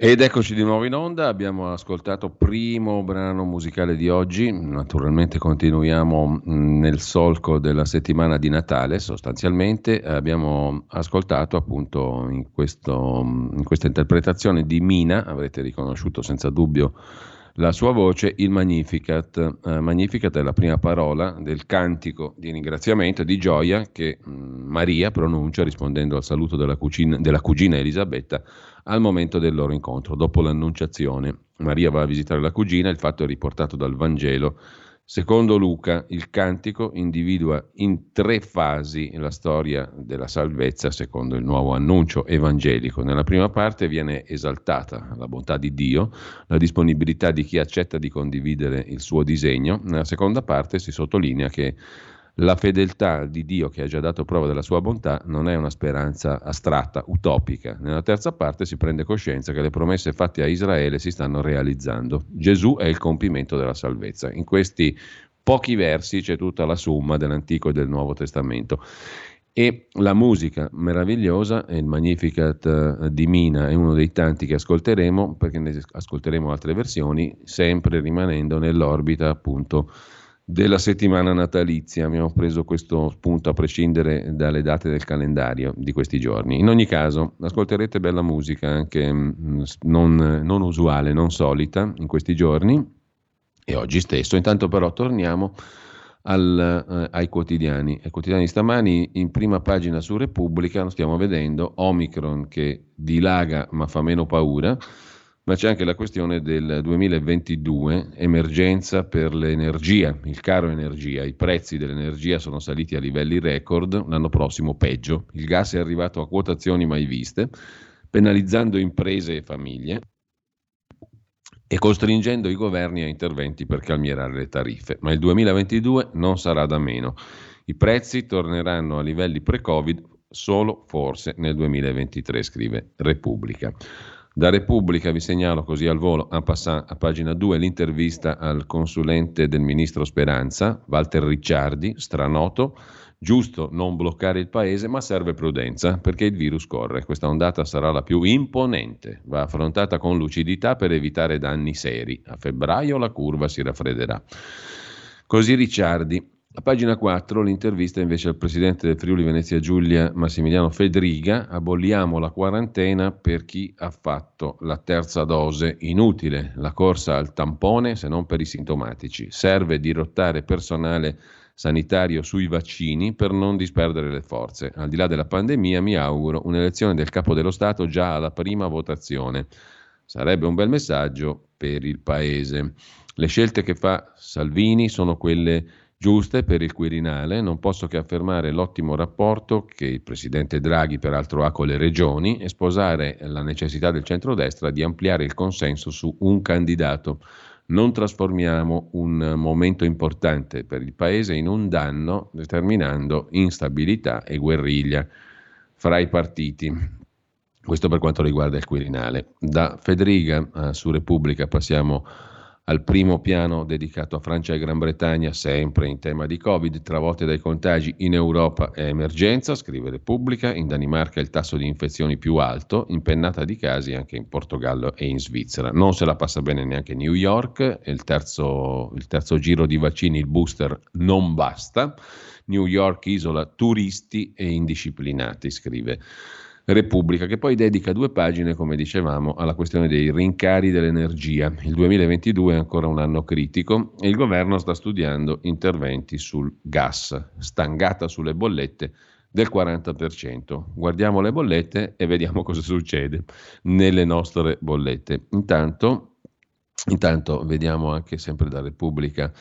Ed eccoci di nuovo in onda, abbiamo ascoltato primo brano musicale di oggi, naturalmente continuiamo nel solco della settimana di Natale sostanzialmente, abbiamo ascoltato appunto in, questo, in questa interpretazione di Mina, avrete riconosciuto senza dubbio la sua voce, il Magnificat. Eh, Magnificat è la prima parola del cantico di ringraziamento e di gioia che mh, Maria pronuncia rispondendo al saluto della, cucina, della cugina Elisabetta al momento del loro incontro. Dopo l'annunciazione, Maria va a visitare la cugina, il fatto è riportato dal Vangelo. Secondo Luca, il cantico individua in tre fasi la storia della salvezza secondo il nuovo annuncio evangelico. Nella prima parte viene esaltata la bontà di Dio, la disponibilità di chi accetta di condividere il suo disegno. Nella seconda parte si sottolinea che la fedeltà di Dio, che ha già dato prova della sua bontà, non è una speranza astratta, utopica. Nella terza parte si prende coscienza che le promesse fatte a Israele si stanno realizzando. Gesù è il compimento della salvezza. In questi pochi versi c'è tutta la somma dell'Antico e del Nuovo Testamento. E la musica meravigliosa, il Magnificat di Mina, è uno dei tanti che ascolteremo, perché ne ascolteremo altre versioni, sempre rimanendo nell'orbita appunto della settimana natalizia. Abbiamo preso questo spunto a prescindere dalle date del calendario di questi giorni. In ogni caso ascolterete bella musica anche non, non usuale, non solita in questi giorni e oggi stesso. Intanto però torniamo al, eh, ai quotidiani. Ai quotidiani stamani in prima pagina su Repubblica lo stiamo vedendo, Omicron che dilaga ma fa meno paura. Ma c'è anche la questione del duemilaventidue, emergenza per l'energia, il caro energia. I prezzi dell'energia sono saliti a livelli record, l'anno prossimo peggio. Il gas è arrivato a quotazioni mai viste, penalizzando imprese e famiglie e costringendo i governi a interventi per calmierare le tariffe. Ma il duemilaventidue non sarà da meno. I prezzi torneranno a livelli pre-Covid solo forse nel duemilaventitré, scrive Repubblica. Da Repubblica vi segnalo così al volo, a, passa, a pagina due, l'intervista al consulente del ministro Speranza, Walter Ricciardi, stranoto. Giusto non bloccare il paese, ma serve prudenza perché il virus corre. Questa ondata sarà la più imponente, va affrontata con lucidità per evitare danni seri. A febbraio la curva si raffredderà. Così Ricciardi. A pagina quattro l'intervista invece al presidente del Friuli Venezia Giulia Massimiliano Fedriga, aboliamo la quarantena per chi ha fatto la terza dose, inutile la corsa al tampone se non per i sintomatici, serve dirottare personale sanitario sui vaccini per non disperdere le forze, al di là della pandemia mi auguro un'elezione del capo dello Stato già alla prima votazione, sarebbe un bel messaggio per il paese, le scelte che fa Salvini sono quelle giuste per il Quirinale, non posso che affermare l'ottimo rapporto che il presidente Draghi peraltro ha con le regioni e sposare la necessità del centrodestra di ampliare il consenso su un candidato. Non trasformiamo un momento importante per il paese in un danno, determinando instabilità e guerriglia fra i partiti. Questo per quanto riguarda il Quirinale. Da Fedriga eh, su Repubblica passiamo al primo piano dedicato a Francia e Gran Bretagna, sempre in tema di Covid, travolte dai contagi in Europa è emergenza, scrive Repubblica, in Danimarca il tasso di infezioni più alto, impennata di casi anche in Portogallo e in Svizzera. Non se la passa bene neanche New York, il terzo, il terzo giro di vaccini, il booster non basta, New York isola turisti e indisciplinati, scrive Repubblica, che poi dedica due pagine, come dicevamo, alla questione dei rincari dell'energia. Il duemilaventidue è ancora un anno critico e il governo sta studiando interventi sul gas, stangata sulle bollette del quaranta per cento. Guardiamo le bollette e vediamo cosa succede nelle nostre bollette. Intanto, intanto vediamo anche sempre da Repubblica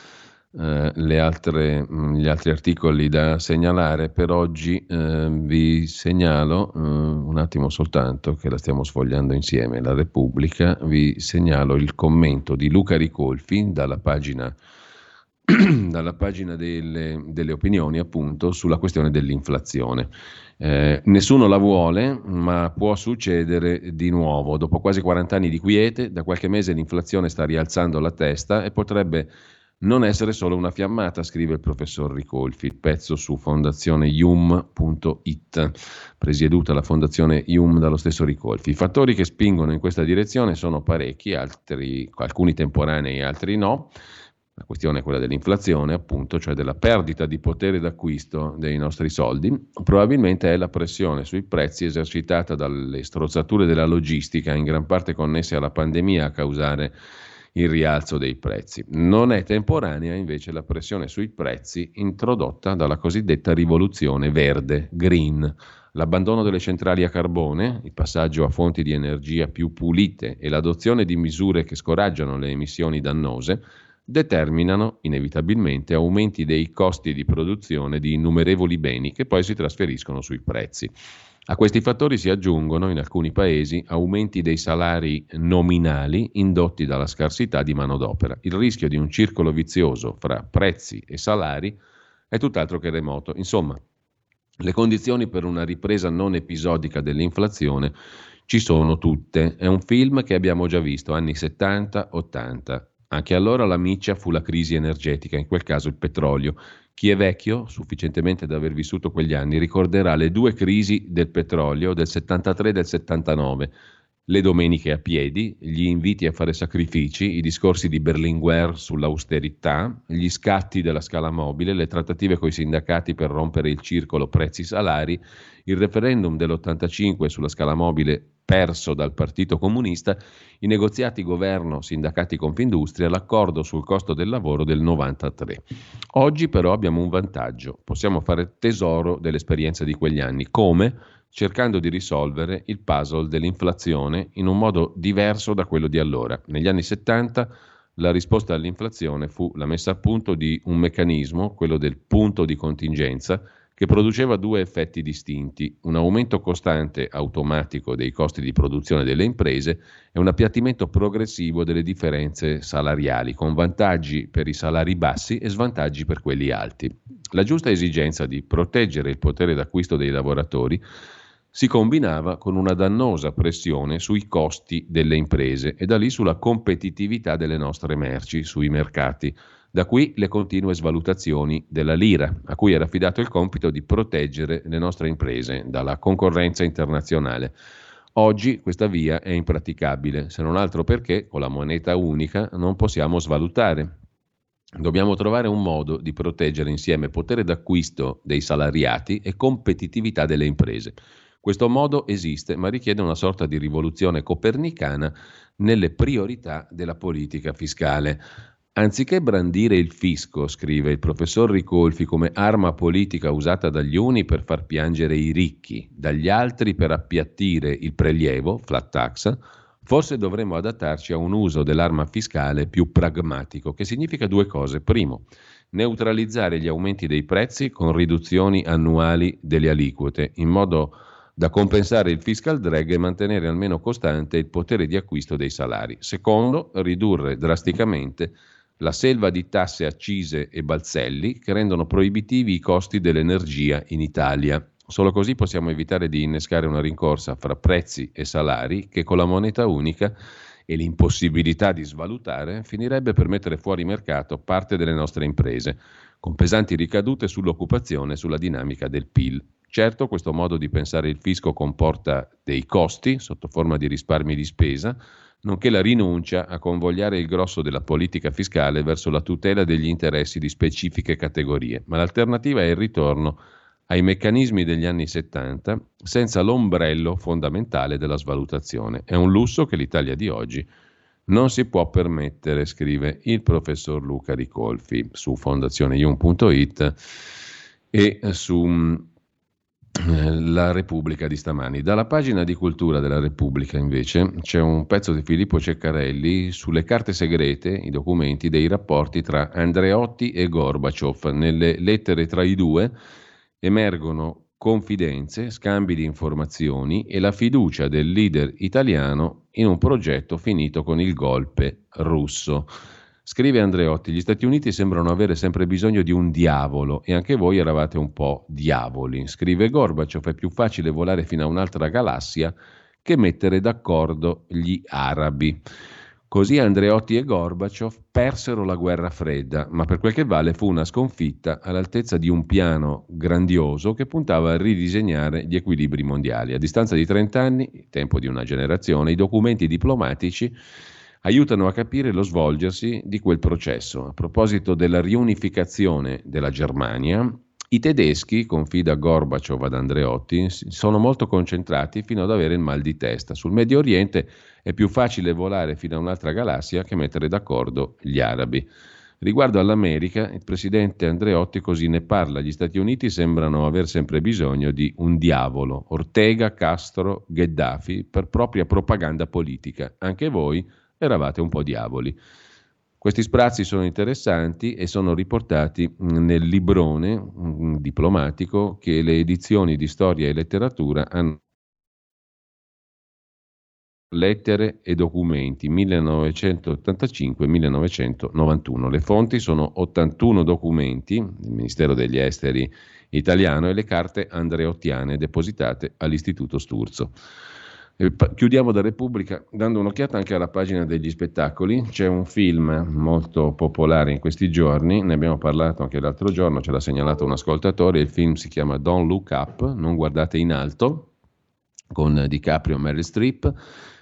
Uh, le altre, mh, gli altri articoli da segnalare per oggi. Uh, vi segnalo uh, un attimo soltanto che la stiamo sfogliando insieme, la Repubblica, vi segnalo il commento di Luca Ricolfi dalla pagina, dalla pagina delle, delle opinioni appunto sulla questione dell'inflazione. Eh, nessuno la vuole, ma può succedere di nuovo. Dopo quasi quaranta anni di quiete, da qualche mese l'inflazione sta rialzando la testa e potrebbe non essere solo una fiammata, scrive il professor Ricolfi, il pezzo su fondazione i u m punto i t, presieduta la fondazione I U M dallo stesso Ricolfi. I fattori che spingono in questa direzione sono parecchi, altri, alcuni temporanei, altri no. La questione è quella dell'inflazione, appunto, cioè della perdita di potere d'acquisto dei nostri soldi. Probabilmente è la pressione sui prezzi esercitata dalle strozzature della logistica, in gran parte connesse alla pandemia, a causare il rialzo dei prezzi. Non è temporanea invece la pressione sui prezzi introdotta dalla cosiddetta rivoluzione verde, green. L'abbandono delle centrali a carbone, il passaggio a fonti di energia più pulite e l'adozione di misure che scoraggiano le emissioni dannose determinano inevitabilmente aumenti dei costi di produzione di innumerevoli beni che poi si trasferiscono sui prezzi. A questi fattori si aggiungono, in alcuni paesi, aumenti dei salari nominali indotti dalla scarsità di manodopera. Il rischio di un circolo vizioso fra prezzi e salari è tutt'altro che remoto. Insomma, le condizioni per una ripresa non episodica dell'inflazione ci sono tutte. È un film che abbiamo già visto, anni settanta ottanta. Anche allora la miccia fu la crisi energetica, in quel caso il petrolio. Chi è vecchio, sufficientemente da aver vissuto quegli anni, ricorderà le due crisi del petrolio del settantatré e del settantanove, le domeniche a piedi, gli inviti a fare sacrifici, i discorsi di Berlinguer sull'austerità, gli scatti della scala mobile, le trattative coi sindacati per rompere il circolo prezzi-salari, il referendum dell'ottantacinque sulla scala mobile perso dal Partito Comunista, i negoziati governo-sindacati-Confindustria, l'accordo sul costo del lavoro del novantatré. Oggi però abbiamo un vantaggio, possiamo fare tesoro dell'esperienza di quegli anni, come cercando di risolvere il puzzle dell'inflazione in un modo diverso da quello di allora. Negli anni settanta la risposta all'inflazione fu la messa a punto di un meccanismo, quello del punto di contingenza, che produceva due effetti distinti, un aumento costante automatico dei costi di produzione delle imprese e un appiattimento progressivo delle differenze salariali, con vantaggi per i salari bassi e svantaggi per quelli alti. La giusta esigenza di proteggere il potere d'acquisto dei lavoratori si combinava con una dannosa pressione sui costi delle imprese e da lì sulla competitività delle nostre merci sui mercati. Da qui le continue svalutazioni della lira, a cui era affidato il compito di proteggere le nostre imprese dalla concorrenza internazionale. Oggi questa via è impraticabile, se non altro perché con la moneta unica non possiamo svalutare. Dobbiamo trovare un modo di proteggere insieme potere d'acquisto dei salariati e competitività delle imprese. Questo modo esiste, ma richiede una sorta di rivoluzione copernicana nelle priorità della politica fiscale. Anziché brandire il fisco, scrive il professor Ricolfi, come arma politica usata dagli uni per far piangere i ricchi, dagli altri per appiattire il prelievo, flat tax, forse dovremmo adattarci a un uso dell'arma fiscale più pragmatico, che significa due cose. Primo, neutralizzare gli aumenti dei prezzi con riduzioni annuali delle aliquote, in modo da compensare il fiscal drag e mantenere almeno costante il potere di acquisto dei salari. Secondo, ridurre drasticamente la selva di tasse, accise e balzelli che rendono proibitivi i costi dell'energia in Italia. Solo così possiamo evitare di innescare una rincorsa fra prezzi e salari che con la moneta unica e l'impossibilità di svalutare finirebbe per mettere fuori mercato parte delle nostre imprese, con pesanti ricadute sull'occupazione e sulla dinamica del P I L. Certo, questo modo di pensare il fisco comporta dei costi sotto forma di risparmi di spesa, nonché la rinuncia a convogliare il grosso della politica fiscale verso la tutela degli interessi di specifiche categorie. Ma l'alternativa è il ritorno ai meccanismi degli anni settanta senza l'ombrello fondamentale della svalutazione. È un lusso che l'Italia di oggi non si può permettere, scrive il professor Luca Ricolfi su fondazione i u m punto i t e su La Repubblica di stamani. Dalla pagina di cultura della Repubblica invece c'è un pezzo di Filippo Ceccarelli sulle carte segrete, i documenti dei rapporti tra Andreotti e Gorbaciov. Nelle lettere tra i due emergono confidenze, scambi di informazioni e la fiducia del leader italiano in un progetto finito con il golpe russo. Scrive Andreotti, gli Stati Uniti sembrano avere sempre bisogno di un diavolo e anche voi eravate un po' diavoli. Scrive Gorbaciov, è più facile volare fino a un'altra galassia che mettere d'accordo gli arabi. Così Andreotti e Gorbaciov persero la guerra fredda, ma per quel che vale fu una sconfitta all'altezza di un piano grandioso che puntava a ridisegnare gli equilibri mondiali. A distanza di trent'anni, tempo di una generazione, i documenti diplomatici aiutano a capire lo svolgersi di quel processo. A proposito della riunificazione della Germania, i tedeschi, confida Gorbaciov ad Andreotti, sono molto concentrati fino ad avere il mal di testa. Sul Medio Oriente è più facile volare fino a un'altra galassia che mettere d'accordo gli arabi. Riguardo all'America, il presidente Andreotti così ne parla. Gli Stati Uniti sembrano aver sempre bisogno di un diavolo, Ortega, Castro, Gheddafi, per propria propaganda politica. Anche voi eravate un po' diavoli. Questi sprazzi sono interessanti e sono riportati nel librone diplomatico che le edizioni di storia e letteratura hanno. Lettere e documenti millenovecentottantacinque millenovecentonovantuno. Le fonti sono ottantuno documenti del Ministero degli Esteri italiano e le carte andreottiane depositate all'Istituto Sturzo. E chiudiamo da Repubblica dando un'occhiata anche alla pagina degli spettacoli. C'è un film molto popolare in questi giorni, ne abbiamo parlato anche l'altro giorno, ce l'ha segnalato un ascoltatore. Il film si chiama Don't Look Up, Non Guardate in Alto, con DiCaprio e Meryl Streep.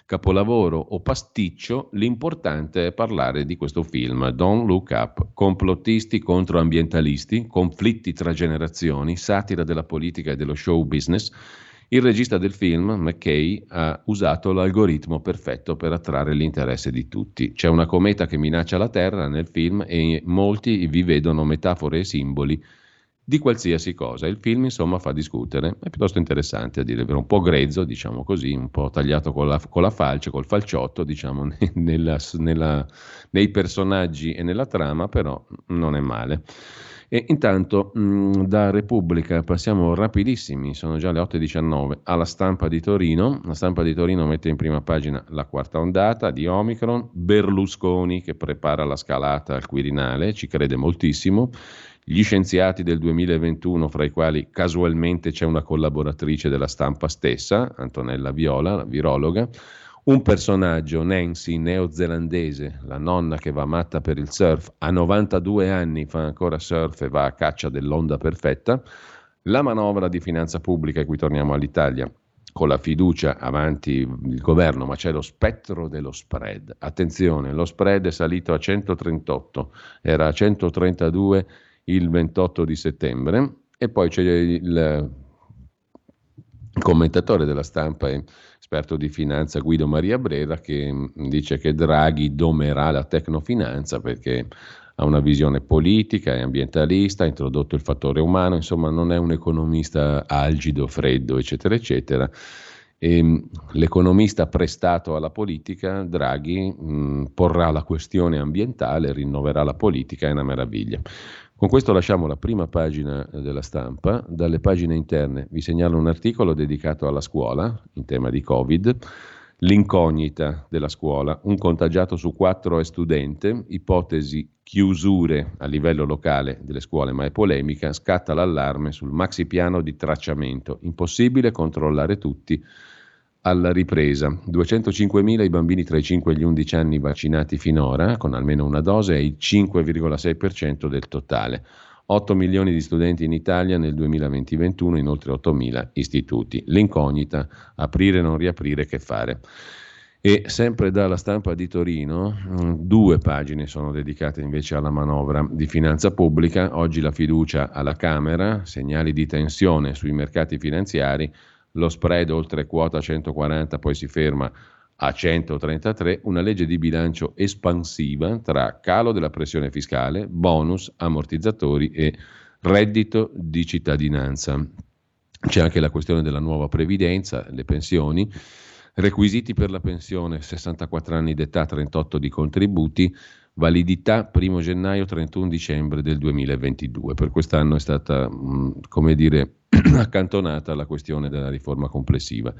Capolavoro o pasticcio, l'importante è parlare di questo film, Don't Look Up, complottisti contro ambientalisti, conflitti tra generazioni, satira della politica e dello show business. Il regista del film, McKay, ha usato l'algoritmo perfetto per attrarre l'interesse di tutti. C'è una cometa che minaccia la Terra nel film e molti vi vedono metafore e simboli di qualsiasi cosa. Il film, insomma, fa discutere, è piuttosto interessante, a dire un po' grezzo, diciamo così, un po' tagliato con la, con la falce, col falciotto, diciamo, nella, nella, nei personaggi e nella trama, però non è male. E intanto mh, da Repubblica passiamo rapidissimi, sono già le otto e diciannove, alla Stampa di Torino. La Stampa di Torino mette in prima pagina la quarta ondata di Omicron, Berlusconi che prepara la scalata al Quirinale, ci crede moltissimo, gli scienziati del duemilaventuno, fra i quali casualmente c'è una collaboratrice della Stampa stessa, Antonella Viola, la virologa, un personaggio, Nancy, neozelandese, la nonna che va matta per il surf, a novantadue anni fa ancora surf e va a caccia dell'onda perfetta, la manovra di finanza pubblica, e qui torniamo all'Italia, con la fiducia avanti il governo, ma c'è lo spettro dello spread. Attenzione, lo spread è salito a centotrentotto, era a centotrentadue il ventotto di settembre, e poi c'è il commentatore della Stampa e esperto di finanza Guido Maria Brera che dice che Draghi domerà la tecnofinanza perché ha una visione politica, è ambientalista, ha introdotto il fattore umano, insomma non è un economista algido, freddo, eccetera, eccetera. E l'economista prestato alla politica, Draghi, mh, porrà la questione ambientale, rinnoverà la politica, è una meraviglia. Con questo lasciamo la prima pagina della Stampa. Dalle pagine interne vi segnalo un articolo dedicato alla scuola in tema di Covid, l'incognita della scuola, un contagiato su quattro è studente, ipotesi chiusure a livello locale delle scuole, ma è polemica, scatta l'allarme sul maxipiano di tracciamento, impossibile controllare tutti alla ripresa. duecentocinquemila i bambini tra i cinque e gli undici anni vaccinati finora, con almeno una dose, è il cinque virgola sei per cento del totale. otto milioni di studenti in Italia nel duemilaventi ventuno, in oltre ottomila istituti. L'incognita, aprire, non riaprire, che fare? E sempre dalla Stampa di Torino, due pagine sono dedicate invece alla manovra di finanza pubblica. Oggi la fiducia alla Camera, segnali di tensione sui mercati finanziari, lo spread oltre quota centoquaranta, poi si ferma a centotrentatré, una legge di bilancio espansiva tra calo della pressione fiscale, bonus, ammortizzatori e reddito di cittadinanza. C'è anche la questione della nuova previdenza, le pensioni, requisiti per la pensione, sessantaquattro anni d'età, trentotto di contributi, validità primo gennaio, trentuno dicembre del duemilaventidue. Per quest'anno è stata, come dire, accantonata la questione della riforma complessiva.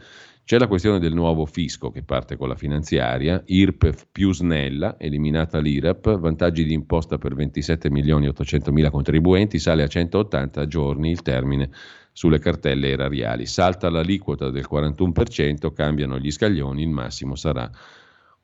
C'è la questione del nuovo fisco che parte con la finanziaria, I R P E F più snella, eliminata l'I R A P, vantaggi di imposta per ventisette milioni ottocentomila contribuenti, sale a centottanta giorni il termine sulle cartelle erariali, salta l'aliquota del quarantuno per cento, cambiano gli scaglioni, il massimo sarà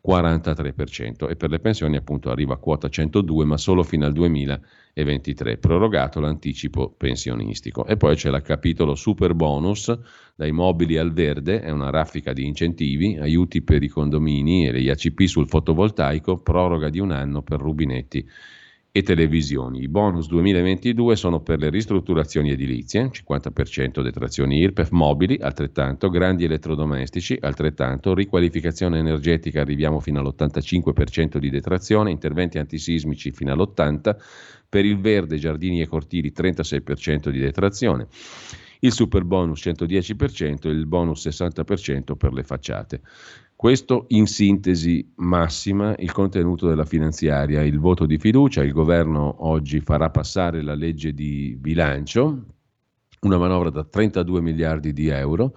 quarantatré per cento, e per le pensioni appunto arriva a quota centodue, ma solo fino al duemilaventitré, prorogato l'anticipo pensionistico. E poi c'è la capitolo super bonus, dai mobili al verde, è una raffica di incentivi, aiuti per i condomini e gli A C P sul fotovoltaico, proroga di un anno per rubinetti e televisioni. I bonus duemilaventidue sono per le ristrutturazioni edilizie, cinquanta per cento detrazioni I R P E F, mobili altrettanto, grandi elettrodomestici altrettanto, riqualificazione energetica arriviamo fino all'ottantacinque per cento di detrazione, interventi antisismici fino all'ottanta per cento, per il verde, giardini e cortili trentasei per cento di detrazione, il super bonus centodieci per cento e il bonus sessanta per cento per le facciate. Questo in sintesi massima il contenuto della finanziaria, il voto di fiducia. Il governo oggi farà passare la legge di bilancio, una manovra da trentadue miliardi di euro,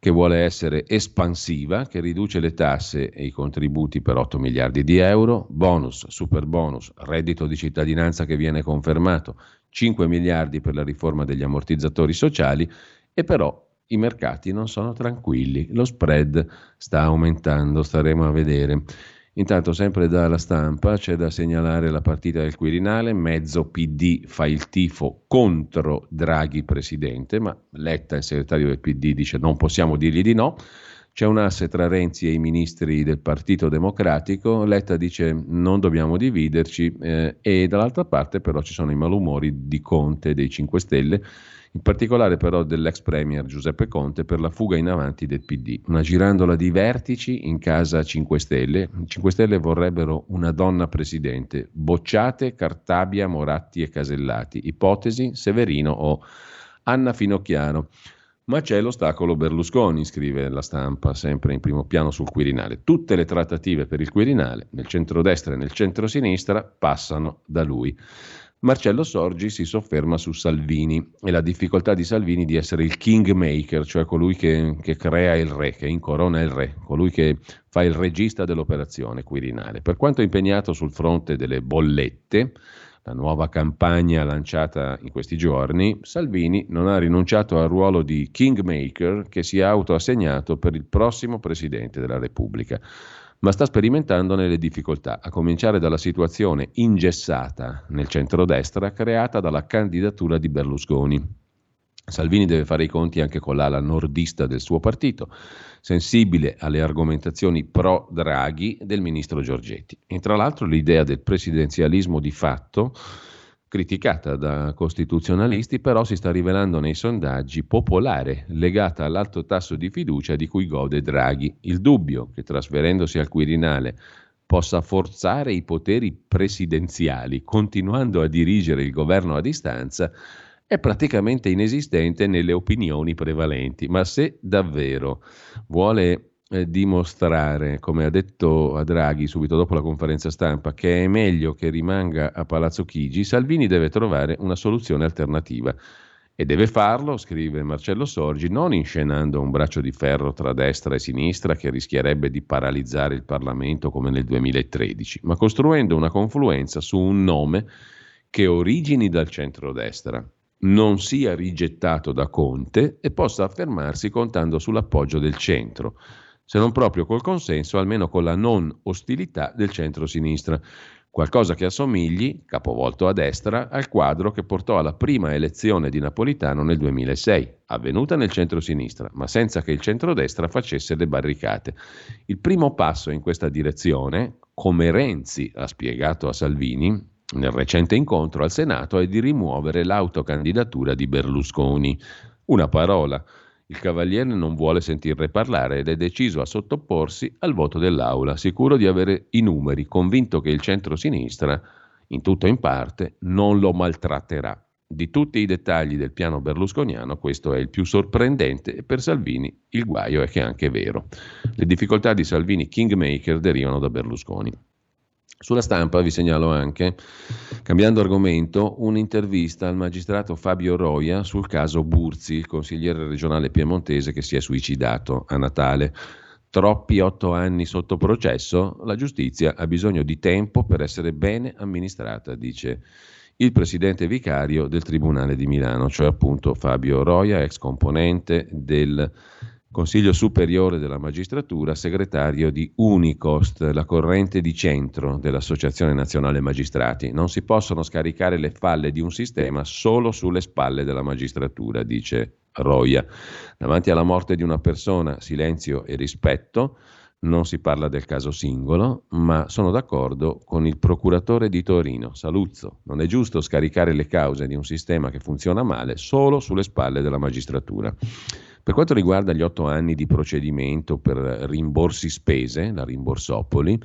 che vuole essere espansiva, che riduce le tasse e i contributi per otto miliardi di euro, bonus, super bonus, reddito di cittadinanza che viene confermato, cinque miliardi per la riforma degli ammortizzatori sociali, e però i mercati non sono tranquilli, lo spread sta aumentando, staremo a vedere. Intanto sempre dalla stampa c'è da segnalare la partita del Quirinale, mezzo P D fa il tifo contro Draghi presidente, ma Letta, il segretario del P D, dice non possiamo dirgli di no. C'è un asse tra Renzi e i ministri del Partito Democratico, Letta dice non dobbiamo dividerci, eh, e dall'altra parte però ci sono i malumori di Conte e dei cinque Stelle, in particolare però dell'ex premier Giuseppe Conte per la fuga in avanti del P D. Una girandola di vertici in casa cinque Stelle. cinque Stelle vorrebbero una donna presidente. Bocciate Cartabia, Moratti e Casellati. Ipotesi Severino o Anna Finocchiaro. Ma c'è l'ostacolo Berlusconi, scrive la stampa, sempre in primo piano sul Quirinale. Tutte le trattative per il Quirinale, nel centrodestra e nel centrosinistra, passano da lui. Marcello Sorgi si sofferma su Salvini e la difficoltà di Salvini di essere il kingmaker, cioè colui che, che crea il re, che incorona il re, colui che fa il regista dell'operazione Quirinale. Per quanto impegnato sul fronte delle bollette, la nuova campagna lanciata in questi giorni, Salvini non ha rinunciato al ruolo di kingmaker che si è autoassegnato per il prossimo Presidente della Repubblica, ma sta sperimentandone le difficoltà, a cominciare dalla situazione ingessata nel centrodestra creata dalla candidatura di Berlusconi. Salvini deve fare i conti anche con l'ala nordista del suo partito, sensibile alle argomentazioni pro-Draghi del ministro Giorgetti. E tra l'altro l'idea del presidenzialismo di fatto, criticata da costituzionalisti, però si sta rivelando nei sondaggi popolare, legata all'alto tasso di fiducia di cui gode Draghi. Il dubbio che trasferendosi al Quirinale possa forzare i poteri presidenziali, continuando a dirigere il governo a distanza, è praticamente inesistente nelle opinioni prevalenti. Ma se davvero vuole eh, dimostrare, come ha detto a Draghi subito dopo la conferenza stampa, che è meglio che rimanga a Palazzo Chigi, Salvini deve trovare una soluzione alternativa. E deve farlo, scrive Marcello Sorgi, non inscenando un braccio di ferro tra destra e sinistra che rischierebbe di paralizzare il Parlamento come nel duemilatredici, ma costruendo una confluenza su un nome che origini dal centrodestra, non sia rigettato da Conte e possa affermarsi contando sull'appoggio del centro, se non proprio col consenso, almeno con la non ostilità del centro-sinistra. Qualcosa che assomigli, capovolto a destra, al quadro che portò alla prima elezione di Napolitano nel duemilasei, avvenuta nel centro-sinistra, ma senza che il centrodestra facesse le barricate. Il primo passo in questa direzione, come Renzi ha spiegato a Salvini nel recente incontro al Senato, è di rimuovere l'autocandidatura di Berlusconi. Una parola, il Cavaliere non vuole sentirne parlare ed è deciso a sottoporsi al voto dell'Aula, sicuro di avere i numeri, convinto che il centro-sinistra, in tutto e in parte, non lo maltratterà. Di tutti i dettagli del piano berlusconiano, questo è il più sorprendente e per Salvini il guaio è che è anche vero. Le difficoltà di Salvini kingmaker derivano da Berlusconi. Sulla stampa vi segnalo anche, cambiando argomento, un'intervista al magistrato Fabio Roia sul caso Burzi, il consigliere regionale piemontese che si è suicidato a Natale. Troppi otto anni sotto processo, la giustizia ha bisogno di tempo per essere bene amministrata, dice il presidente vicario del Tribunale di Milano, cioè appunto Fabio Roia, ex componente del Consiglio Superiore della Magistratura, segretario di Unicost, la corrente di centro dell'Associazione Nazionale Magistrati. Non si possono scaricare le falle di un sistema solo sulle spalle della magistratura, dice Roia. Davanti alla morte di una persona, silenzio e rispetto. Non si parla del caso singolo, ma sono d'accordo con il procuratore di Torino, Saluzzo. Non è giusto scaricare le cause di un sistema che funziona male solo sulle spalle della magistratura. Per quanto riguarda gli otto anni di procedimento per rimborsi spese, la rimborsopoli,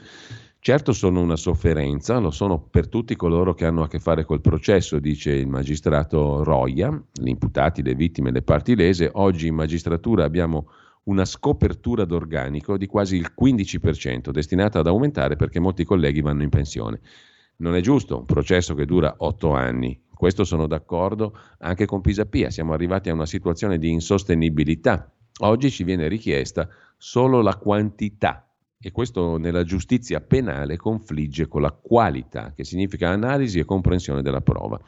certo sono una sofferenza, lo sono per tutti coloro che hanno a che fare col processo, dice il magistrato Roia, gli imputati, le vittime, le parti lese. Oggi in magistratura abbiamo una scopertura d'organico di quasi il quindici per cento, destinata ad aumentare perché molti colleghi vanno in pensione. Non è giusto un processo che dura otto anni. Questo sono d'accordo anche con Pisapia, siamo arrivati a una situazione di insostenibilità. Oggi ci viene richiesta solo la quantità e questo nella giustizia penale confligge con la qualità, che significa analisi e comprensione della prova.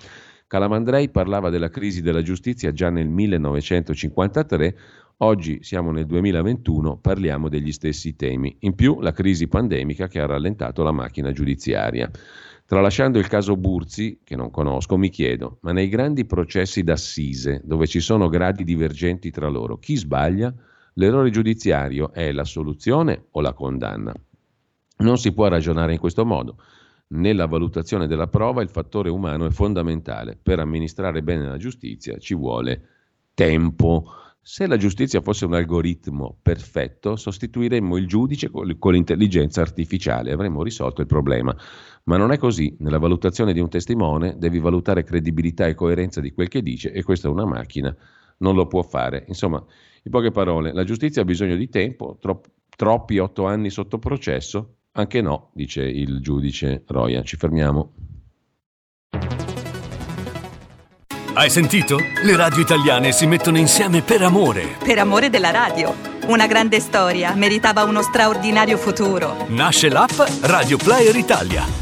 Calamandrei parlava della crisi della giustizia già nel millenovecentocinquantatré, oggi siamo nel duemilaventuno, parliamo degli stessi temi. In più la crisi pandemica che ha rallentato la macchina giudiziaria. Tralasciando il caso Burzi, che non conosco, mi chiedo, ma nei grandi processi d'assise, dove ci sono gradi divergenti tra loro, chi sbaglia? L'errore giudiziario è l'assoluzione o la condanna? Non si può ragionare in questo modo. Nella valutazione della prova il fattore umano è fondamentale. Per amministrare bene la giustizia ci vuole tempo. Se la giustizia fosse un algoritmo perfetto, sostituiremmo il giudice con l'intelligenza artificiale e avremmo risolto il problema. Ma non è così. Nella valutazione di un testimone devi valutare credibilità e coerenza di quel che dice e questa è una macchina, non lo può fare. Insomma, in poche parole, la giustizia ha bisogno di tempo, troppi, troppi otto anni sotto processo, anche no, dice il giudice Roia. Ci fermiamo. Hai sentito? Le radio italiane si mettono insieme per amore. Per amore della radio. Una grande storia meritava uno straordinario futuro. Nasce l'app Radio Player Italia.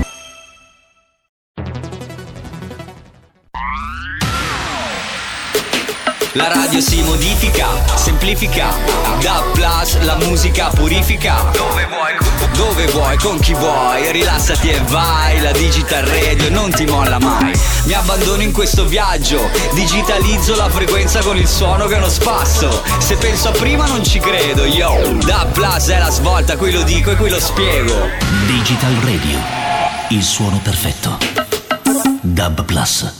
La radio si modifica, semplifica, da Plus la musica purifica. Dove vuoi, dove vuoi, con chi vuoi, rilassati e vai, la Digital Radio non ti molla mai. Mi abbandono in questo viaggio, digitalizzo la frequenza con il suono che è uno spasso. Se penso a prima non ci credo, yo, da Plus è la svolta, qui lo dico e qui lo spiego. Digital Radio, il suono perfetto. Dab Plus.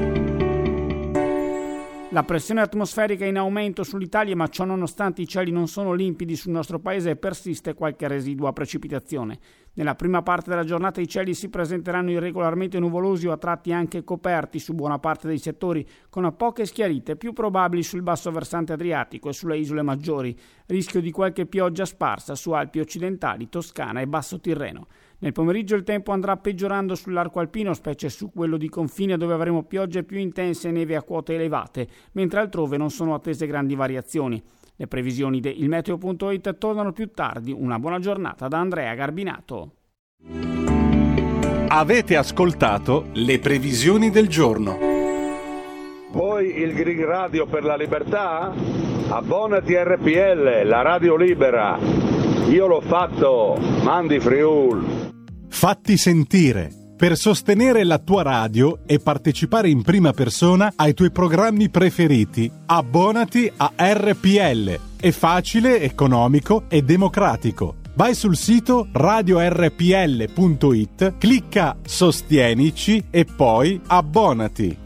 La pressione atmosferica è in aumento sull'Italia, ma ciò nonostante i cieli non sono limpidi sul nostro paese e persiste qualche residua precipitazione. Nella prima parte della giornata i cieli si presenteranno irregolarmente nuvolosi o a tratti anche coperti su buona parte dei settori, con poche schiarite più probabili sul basso versante adriatico e sulle isole maggiori, rischio di qualche pioggia sparsa su Alpi occidentali, Toscana e Basso Tirreno. Nel pomeriggio il tempo andrà peggiorando sull'arco alpino, specie su quello di confine dove avremo piogge più intense e neve a quote elevate, mentre altrove non sono attese grandi variazioni. Le previsioni di Il Meteo.it tornano più tardi. Una buona giornata da Andrea Garbinato. Avete ascoltato le previsioni del giorno. Poi il Green Radio per la libertà? Abbonati a R P L, la radio libera. Io l'ho fatto, mandi Friul. Fatti sentire per sostenere la tua radio e partecipare in prima persona ai tuoi programmi preferiti. Abbonati a R P L. È facile, economico e democratico. Vai sul sito radio R P L punto it, clicca Sostienici e poi abbonati.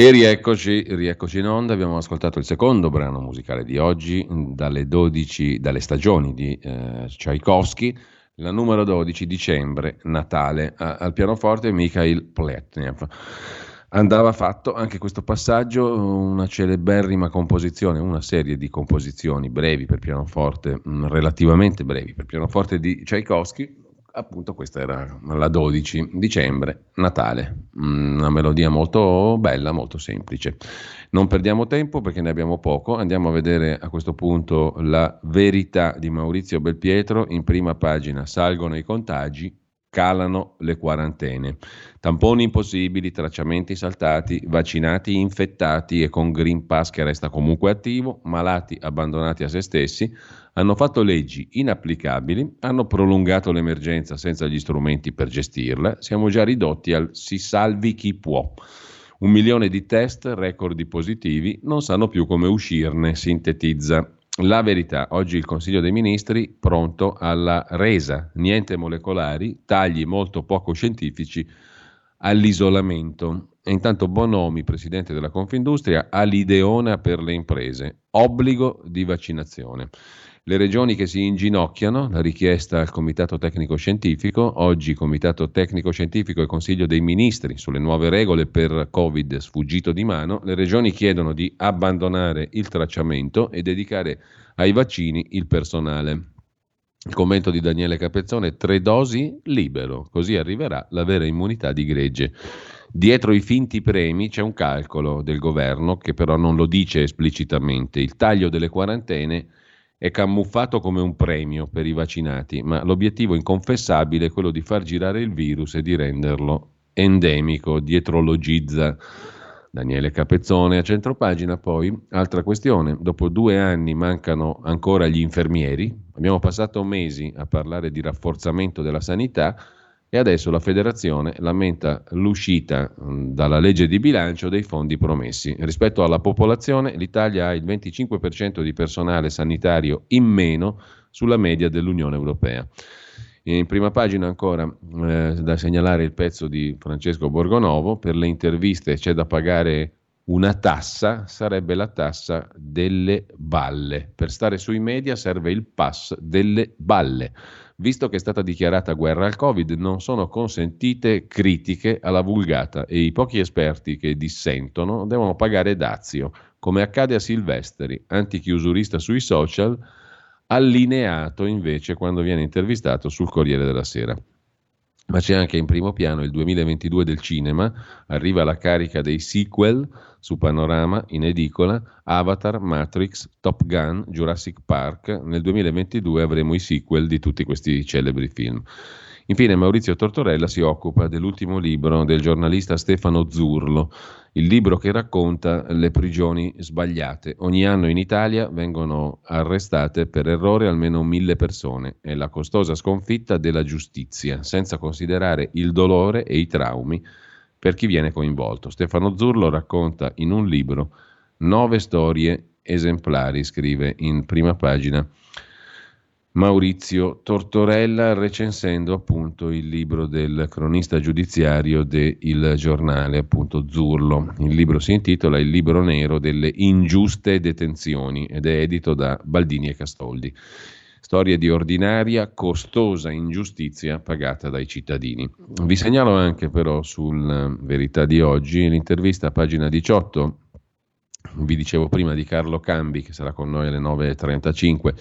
E rieccoci, rieccoci in onda, abbiamo ascoltato il secondo brano musicale di oggi, dalle, dodici, dalle stagioni di eh, Tchaikovsky, la numero dodici, Dicembre, Natale, a, al pianoforte Mikhail Pletnev. Andava fatto anche questo passaggio, una celeberrima composizione, una serie di composizioni brevi per pianoforte, relativamente brevi per pianoforte di Tchaikovsky. Appunto questa era la dodici, Dicembre, Natale, una melodia molto bella, molto semplice. Non perdiamo tempo perché ne abbiamo poco, andiamo a vedere a questo punto la verità di Maurizio Belpietro, in prima pagina: salgono i contagi, calano le quarantene, tamponi impossibili, tracciamenti saltati, vaccinati infettati e con Green Pass che resta comunque attivo, malati abbandonati a se stessi, hanno fatto leggi inapplicabili, hanno prolungato l'emergenza senza gli strumenti per gestirla, siamo già ridotti al si salvi chi può. Un milione di test, record di positivi, non sanno più come uscirne, sintetizza La Verità. Oggi il Consiglio dei Ministri pronto alla resa, niente molecolari, tagli molto poco scientifici all'isolamento. E intanto Bonomi, presidente della Confindustria, all'ideona per le imprese, obbligo di vaccinazione. Le regioni che si inginocchiano, la richiesta al Comitato Tecnico Scientifico. Oggi Comitato Tecnico Scientifico e Consiglio dei Ministri sulle nuove regole per Covid sfuggito di mano. Le regioni chiedono di abbandonare il tracciamento e dedicare ai vaccini il personale. Il commento di Daniele Capezzone: tre dosi, libero, così arriverà la vera immunità di gregge. Dietro i finti premi c'è un calcolo del governo che però non lo dice esplicitamente. Il taglio delle quarantene è camuffato come un premio per i vaccinati, ma l'obiettivo inconfessabile è quello di far girare il virus e di renderlo endemico, dietrologizza Daniele Capezzone. A centropagina poi, altra questione, dopo due anni mancano ancora gli infermieri, abbiamo passato mesi a parlare di rafforzamento della sanità e adesso la federazione lamenta l'uscita dalla legge di bilancio dei fondi promessi. Rispetto alla popolazione, l'Italia ha il venticinque per cento di personale sanitario in meno sulla media dell'Unione Europea. In prima pagina ancora eh, da segnalare il pezzo di Francesco Borgonovo: per le interviste c'è da pagare una tassa, sarebbe la tassa delle balle. Per stare sui media serve il pass delle balle. Visto che è stata dichiarata guerra al Covid, non sono consentite critiche alla vulgata e i pochi esperti che dissentono devono pagare dazio, come accade a Silvestri, antichiusurista sui social, allineato invece quando viene intervistato sul Corriere della Sera. Ma c'è anche in primo piano il duemilaventidue del cinema, arriva la carica dei sequel su Panorama, in edicola, Avatar, Matrix, Top Gun, Jurassic Park, nel duemilaventidue avremo i sequel di tutti questi celebri film. Infine Maurizio Tortorella si occupa dell'ultimo libro del giornalista Stefano Zurlo, il libro che racconta le prigioni sbagliate. Ogni anno in Italia vengono arrestate per errore almeno mille persone. È la costosa sconfitta della giustizia, senza considerare il dolore e i traumi per chi viene coinvolto. Stefano Zurlo racconta in un libro nove storie esemplari, scrive in prima pagina Maurizio Tortorella, recensendo appunto il libro del cronista giudiziario de Il Giornale, appunto Zurlo. Il libro si intitola Il libro nero delle ingiuste detenzioni ed è edito da Baldini e Castoldi. Storie di ordinaria, costosa ingiustizia pagata dai cittadini. Vi segnalo anche però sulla Verità di oggi l'intervista a pagina diciotto, vi dicevo prima, di Carlo Cambi, che sarà con noi alle nove e trentacinque.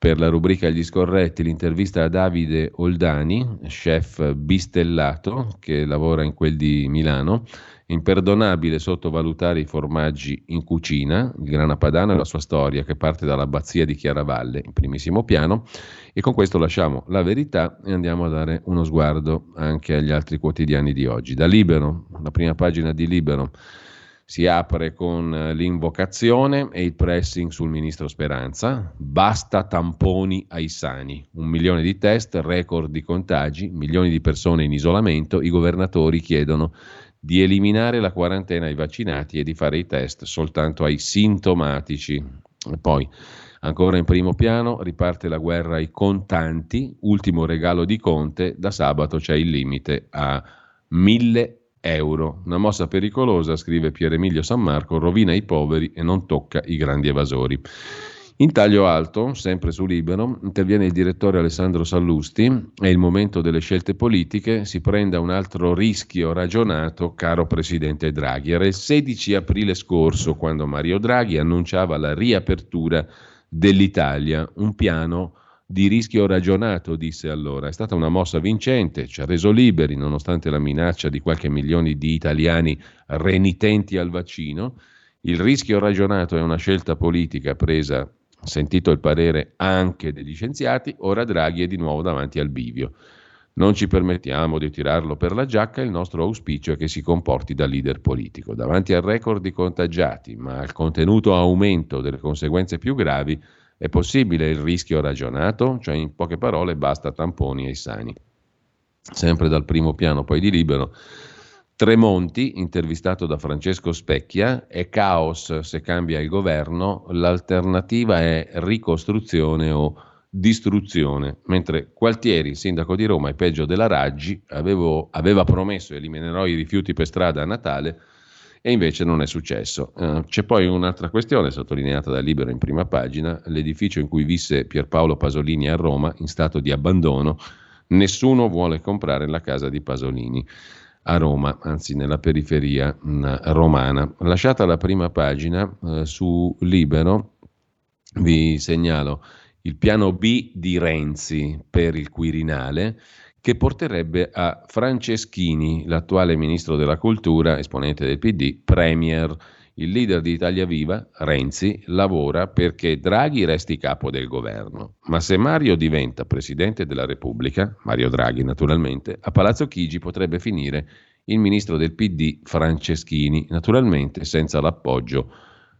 Per la rubrica Gli Scorretti, l'intervista a Davide Oldani, chef bistellato che lavora in quel di Milano. Imperdonabile sottovalutare i formaggi in cucina, il grana padano e la sua storia che parte dall'abbazia di Chiaravalle, in primissimo piano. E con questo lasciamo La Verità e andiamo a dare uno sguardo anche agli altri quotidiani di oggi. Da Libero, la prima pagina di Libero si apre con l'invocazione e il pressing sul ministro Speranza. Basta tamponi ai sani. Un milione di test, record di contagi, milioni di persone in isolamento. I governatori chiedono di eliminare la quarantena ai vaccinati e di fare i test soltanto ai sintomatici. E poi, ancora in primo piano, riparte la guerra ai contanti. Ultimo regalo di Conte, da sabato c'è il limite a mille euro. Una mossa pericolosa, scrive Pier Emilio San Marco, rovina i poveri e non tocca i grandi evasori. In taglio alto, sempre su Libero, interviene il direttore Alessandro Sallusti. È il momento delle scelte politiche, si prenda un altro rischio ragionato, caro presidente Draghi. Era il sedici aprile scorso quando Mario Draghi annunciava la riapertura dell'Italia, un piano di rischio ragionato, disse allora. È stata una mossa vincente, ci ha reso liberi nonostante la minaccia di qualche milione di italiani renitenti al vaccino. Il rischio ragionato è una scelta politica presa, sentito il parere anche degli scienziati, ora Draghi è di nuovo davanti al bivio. Non ci permettiamo di tirarlo per la giacca, il nostro auspicio è che si comporti da leader politico. Davanti al record di contagiati, ma al contenuto aumento delle conseguenze più gravi, è possibile il rischio ragionato? Cioè, in poche parole, basta tamponi ai sani. Sempre dal primo piano poi di Libero, Tremonti, intervistato da Francesco Specchia, è caos se cambia il governo, l'alternativa è ricostruzione o distruzione, mentre Gualtieri, sindaco di Roma e peggio della Raggi, avevo, aveva promesso eliminerò i rifiuti per strada a Natale e invece non è successo. Eh, c'è poi un'altra questione sottolineata da Libero in prima pagina, l'edificio in cui visse Pierpaolo Pasolini a Roma in stato di abbandono, nessuno vuole comprare la casa di Pasolini a Roma, anzi nella periferia mh, romana. Lasciata la prima pagina eh, su Libero, vi segnalo il piano B di Renzi per il Quirinale, che porterebbe a Franceschini, l'attuale ministro della cultura, esponente del P D, premier. Il leader di Italia Viva, Renzi, lavora perché Draghi resti capo del governo. Ma se Mario diventa presidente della Repubblica, Mario Draghi naturalmente, a Palazzo Chigi potrebbe finire il ministro del P D Franceschini, naturalmente senza l'appoggio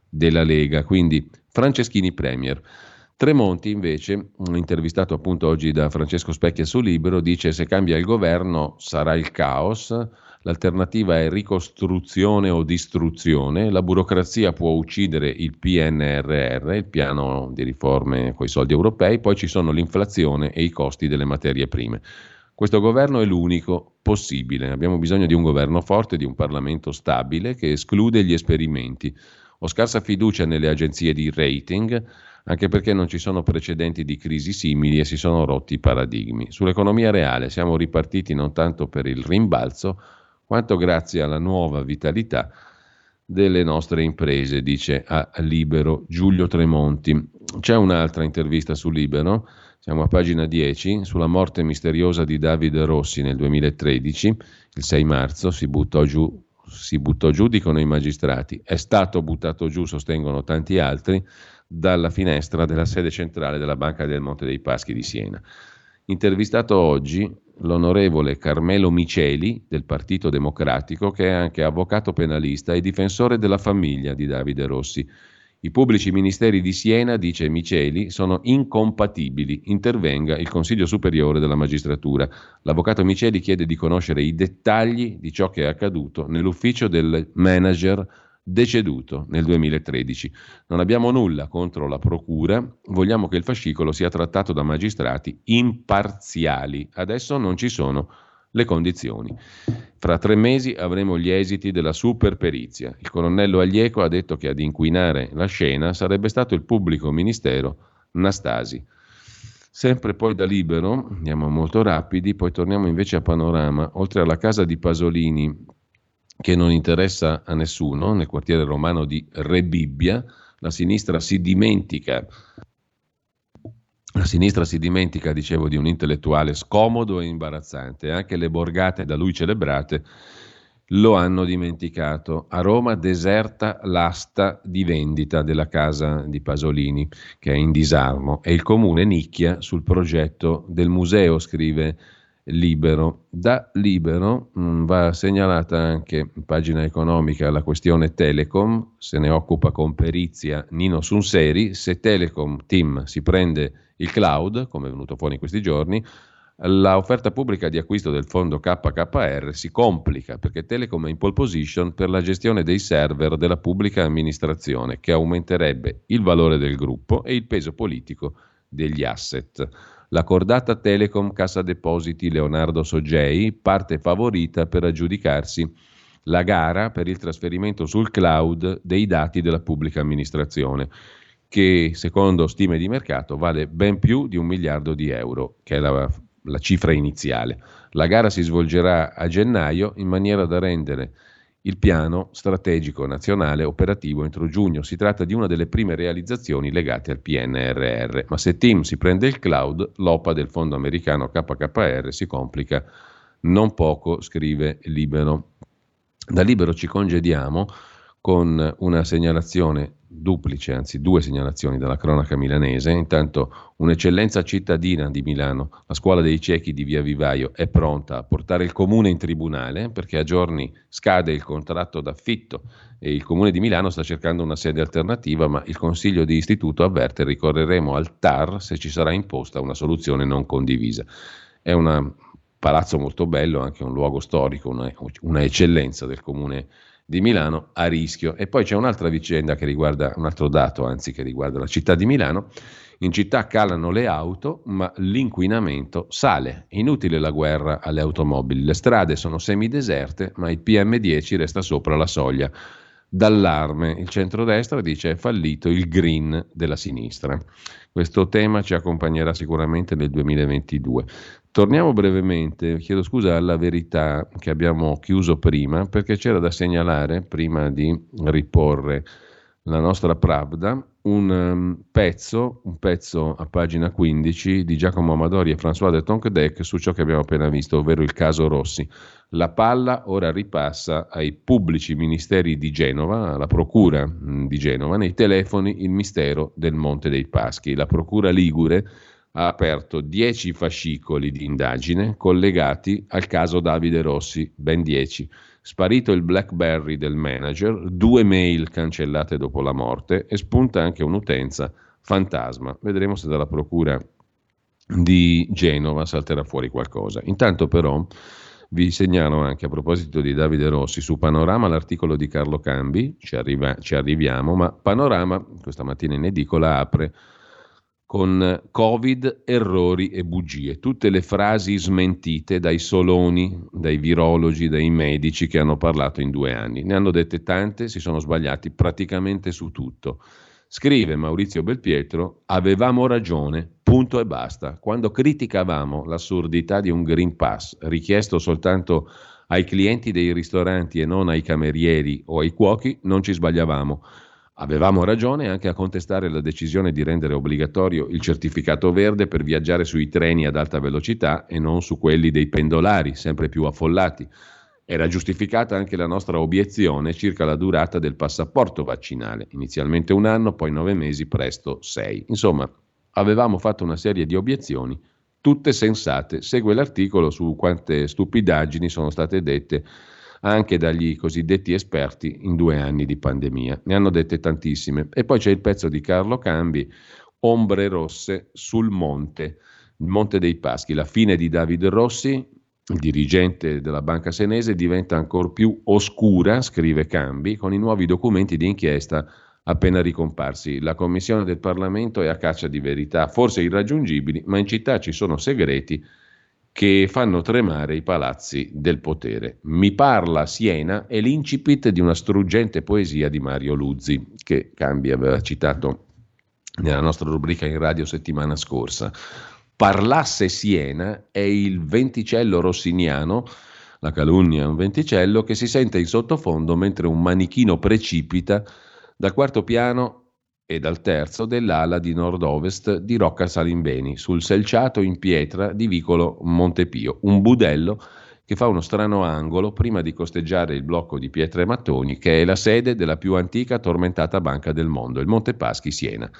della Lega, quindi Franceschini premier. Tremonti invece, intervistato appunto oggi da Francesco Specchia su Libero, dice se cambia il governo sarà il caos. L'alternativa è ricostruzione o distruzione, la burocrazia può uccidere il P N R R, il piano di riforme con i soldi europei, poi ci sono l'inflazione e i costi delle materie prime. Questo governo è l'unico possibile, abbiamo bisogno di un governo forte, di un Parlamento stabile che esclude gli esperimenti. Ho scarsa fiducia nelle agenzie di rating, anche perché non ci sono precedenti di crisi simili e si sono rotti i paradigmi. Sull'economia reale siamo ripartiti non tanto per il rimbalzo, quanto grazie alla nuova vitalità delle nostre imprese, dice a Libero Giulio Tremonti. C'è un'altra intervista su Libero, siamo a pagina dieci, sulla morte misteriosa di Davide Rossi nel duemilatredici, il sei marzo, si buttò giù, si buttò giù, dicono i magistrati, è stato buttato giù, sostengono tanti altri, dalla finestra della sede centrale della Banca del Monte dei Paschi di Siena. Intervistato oggi l'onorevole Carmelo Miceli del Partito Democratico, che è anche avvocato penalista e difensore della famiglia di Davide Rossi. I pubblici ministeri di Siena, dice Miceli, sono incompatibili, intervenga il Consiglio Superiore della Magistratura. L'avvocato Miceli chiede di conoscere i dettagli di ciò che è accaduto nell'ufficio del manager deceduto nel duemilatredici. Non abbiamo nulla contro la procura, vogliamo che il fascicolo sia trattato da magistrati imparziali. Adesso non ci sono le condizioni. Fra tre mesi avremo gli esiti della super perizia. Il colonnello Aglieco ha detto che ad inquinare la scena sarebbe stato il pubblico ministero Nastasi. Sempre poi da Libero, andiamo molto rapidi, poi torniamo invece a Panorama. Oltre alla casa di Pasolini, che non interessa a nessuno, nel quartiere romano di Rebibbia, la sinistra si dimentica, la sinistra si dimentica, dicevo, di un intellettuale scomodo e imbarazzante, anche le borgate da lui celebrate lo hanno dimenticato. A Roma deserta l'asta di vendita della casa di Pasolini, che è in disarmo, e il comune nicchia sul progetto del museo, scrive Libero. Da Libero mh, va segnalata anche in pagina economica la questione Telecom, se ne occupa con perizia Nino Sunseri. Se Telecom Team si prende il cloud, come è venuto fuori in questi giorni, l'offerta pubblica di acquisto del fondo K K R si complica perché Telecom è in pole position per la gestione dei server della pubblica amministrazione, che aumenterebbe il valore del gruppo e il peso politico degli asset. La cordata Telecom Cassa Depositi Leonardo Soggei, parte favorita per aggiudicarsi la gara per il trasferimento sul cloud dei dati della pubblica amministrazione, che secondo stime di mercato vale ben più di un miliardo di euro, che è la, la cifra iniziale. La gara si svolgerà a gennaio in maniera da rendere il piano strategico nazionale operativo entro giugno. Si tratta di una delle prime realizzazioni legate al P N R R, ma se TIM si prende il cloud, l'O P A del fondo americano K K R si complica non poco, scrive Libero. Da Libero ci congediamo con una segnalazione duplice, anzi due segnalazioni dalla cronaca milanese. Intanto un'eccellenza cittadina di Milano, la scuola dei ciechi di Via Vivaio, è pronta a portare il comune in tribunale perché a giorni scade il contratto d'affitto e il comune di Milano sta cercando una sede alternativa, ma il consiglio di istituto avverte: ricorreremo al T A R se ci sarà imposta una soluzione non condivisa. È un palazzo molto bello, anche un luogo storico, una, una eccellenza del comune di Milano a rischio. E poi c'è un'altra vicenda che riguarda, un altro dato anzi che riguarda la città di Milano. In città calano le auto, ma l'inquinamento sale. Inutile la guerra alle automobili. Le strade sono semideserte, ma il P M dieci resta sopra la soglia d'allarme. Il centrodestra dice: è fallito il green della sinistra. Questo tema ci accompagnerà sicuramente nel duemilaventidue. Torniamo brevemente, chiedo scusa, alla Verità, che abbiamo chiuso prima perché c'era da segnalare, prima di riporre la nostra Pravda, un um, pezzo, un pezzo a pagina quindici di Giacomo Amadori e François de Tonquedec su ciò che abbiamo appena visto, ovvero il caso Rossi. La palla ora ripassa ai pubblici ministeri di Genova, alla procura mh, di Genova. Nei telefoni il mistero del Monte dei Paschi. La procura ligure ha aperto dieci fascicoli di indagine collegati al caso Davide Rossi, ben dieci. Sparito il BlackBerry del manager, due mail cancellate dopo la morte e spunta anche un'utenza fantasma. Vedremo se dalla procura di Genova salterà fuori qualcosa. Intanto però vi segnalo anche, a proposito di Davide Rossi, su Panorama l'articolo di Carlo Cambi, ci, arriva, ci arriviamo, ma Panorama questa mattina in edicola apre con Covid, errori e bugie, tutte le frasi smentite dai soloni, dai virologi, dai medici che hanno parlato in due anni. Ne hanno dette tante, si sono sbagliati praticamente su tutto. Scrive Maurizio Belpietro: avevamo ragione, punto e basta. Quando criticavamo l'assurdità di un Green Pass richiesto soltanto ai clienti dei ristoranti e non ai camerieri o ai cuochi, non ci sbagliavamo. Avevamo ragione anche a contestare la decisione di rendere obbligatorio il certificato verde per viaggiare sui treni ad alta velocità e non su quelli dei pendolari, sempre più affollati. Era giustificata anche la nostra obiezione circa la durata del passaporto vaccinale, inizialmente un anno, poi nove mesi, presto sei. Insomma, avevamo fatto una serie di obiezioni, tutte sensate. Segue l'articolo su quante stupidaggini sono state dette anche dagli cosiddetti esperti in due anni di pandemia. Ne hanno dette tantissime. E poi c'è il pezzo di Carlo Cambi, Ombre rosse sul monte, il Monte dei Paschi. La fine di Davide Rossi, il dirigente della banca senese, diventa ancora più oscura, scrive Cambi, con i nuovi documenti di inchiesta appena ricomparsi. La commissione del Parlamento è a caccia di verità, forse irraggiungibili, ma in città ci sono segreti che fanno tremare i palazzi del potere. Mi parla Siena è l'incipit di una struggente poesia di Mario Luzzi, che Cambi aveva citato nella nostra rubrica in radio settimana scorsa. Parlasse Siena è il venticello rossiniano, la calunnia è un venticello, che si sente in sottofondo mentre un manichino precipita dal quarto piano e dal terzo dell'ala di nord-ovest di Rocca Salimbeni, sul selciato in pietra di vicolo Montepio, un budello che fa uno strano angolo prima di costeggiare il blocco di pietre e mattoni, che è la sede della più antica tormentata banca del mondo, il Monte Paschi Siena.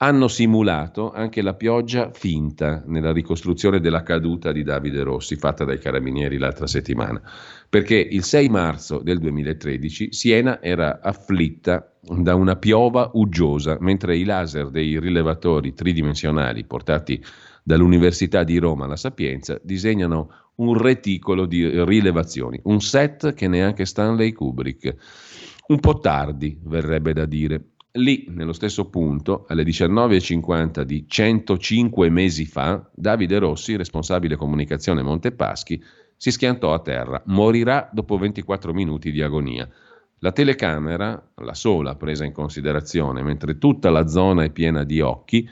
Hanno simulato anche la pioggia finta nella ricostruzione della caduta di Davide Rossi, fatta dai carabinieri l'altra settimana, perché il sei marzo del duemilatredici Siena era afflitta da una piova uggiosa, mentre i laser dei rilevatori tridimensionali portati dall'Università di Roma alla Sapienza disegnano un reticolo di rilevazioni, un set che neanche Stanley Kubrick. Un po' tardi, verrebbe da dire. lì, nello stesso punto, alle diciannove e cinquanta di centocinque mesi fa, Davide Rossi, responsabile comunicazione Monte Paschi, si schiantò a terra. Morirà dopo ventiquattro minuti di agonia. La telecamera, la sola presa in considerazione, mentre tutta la zona è piena di occhi,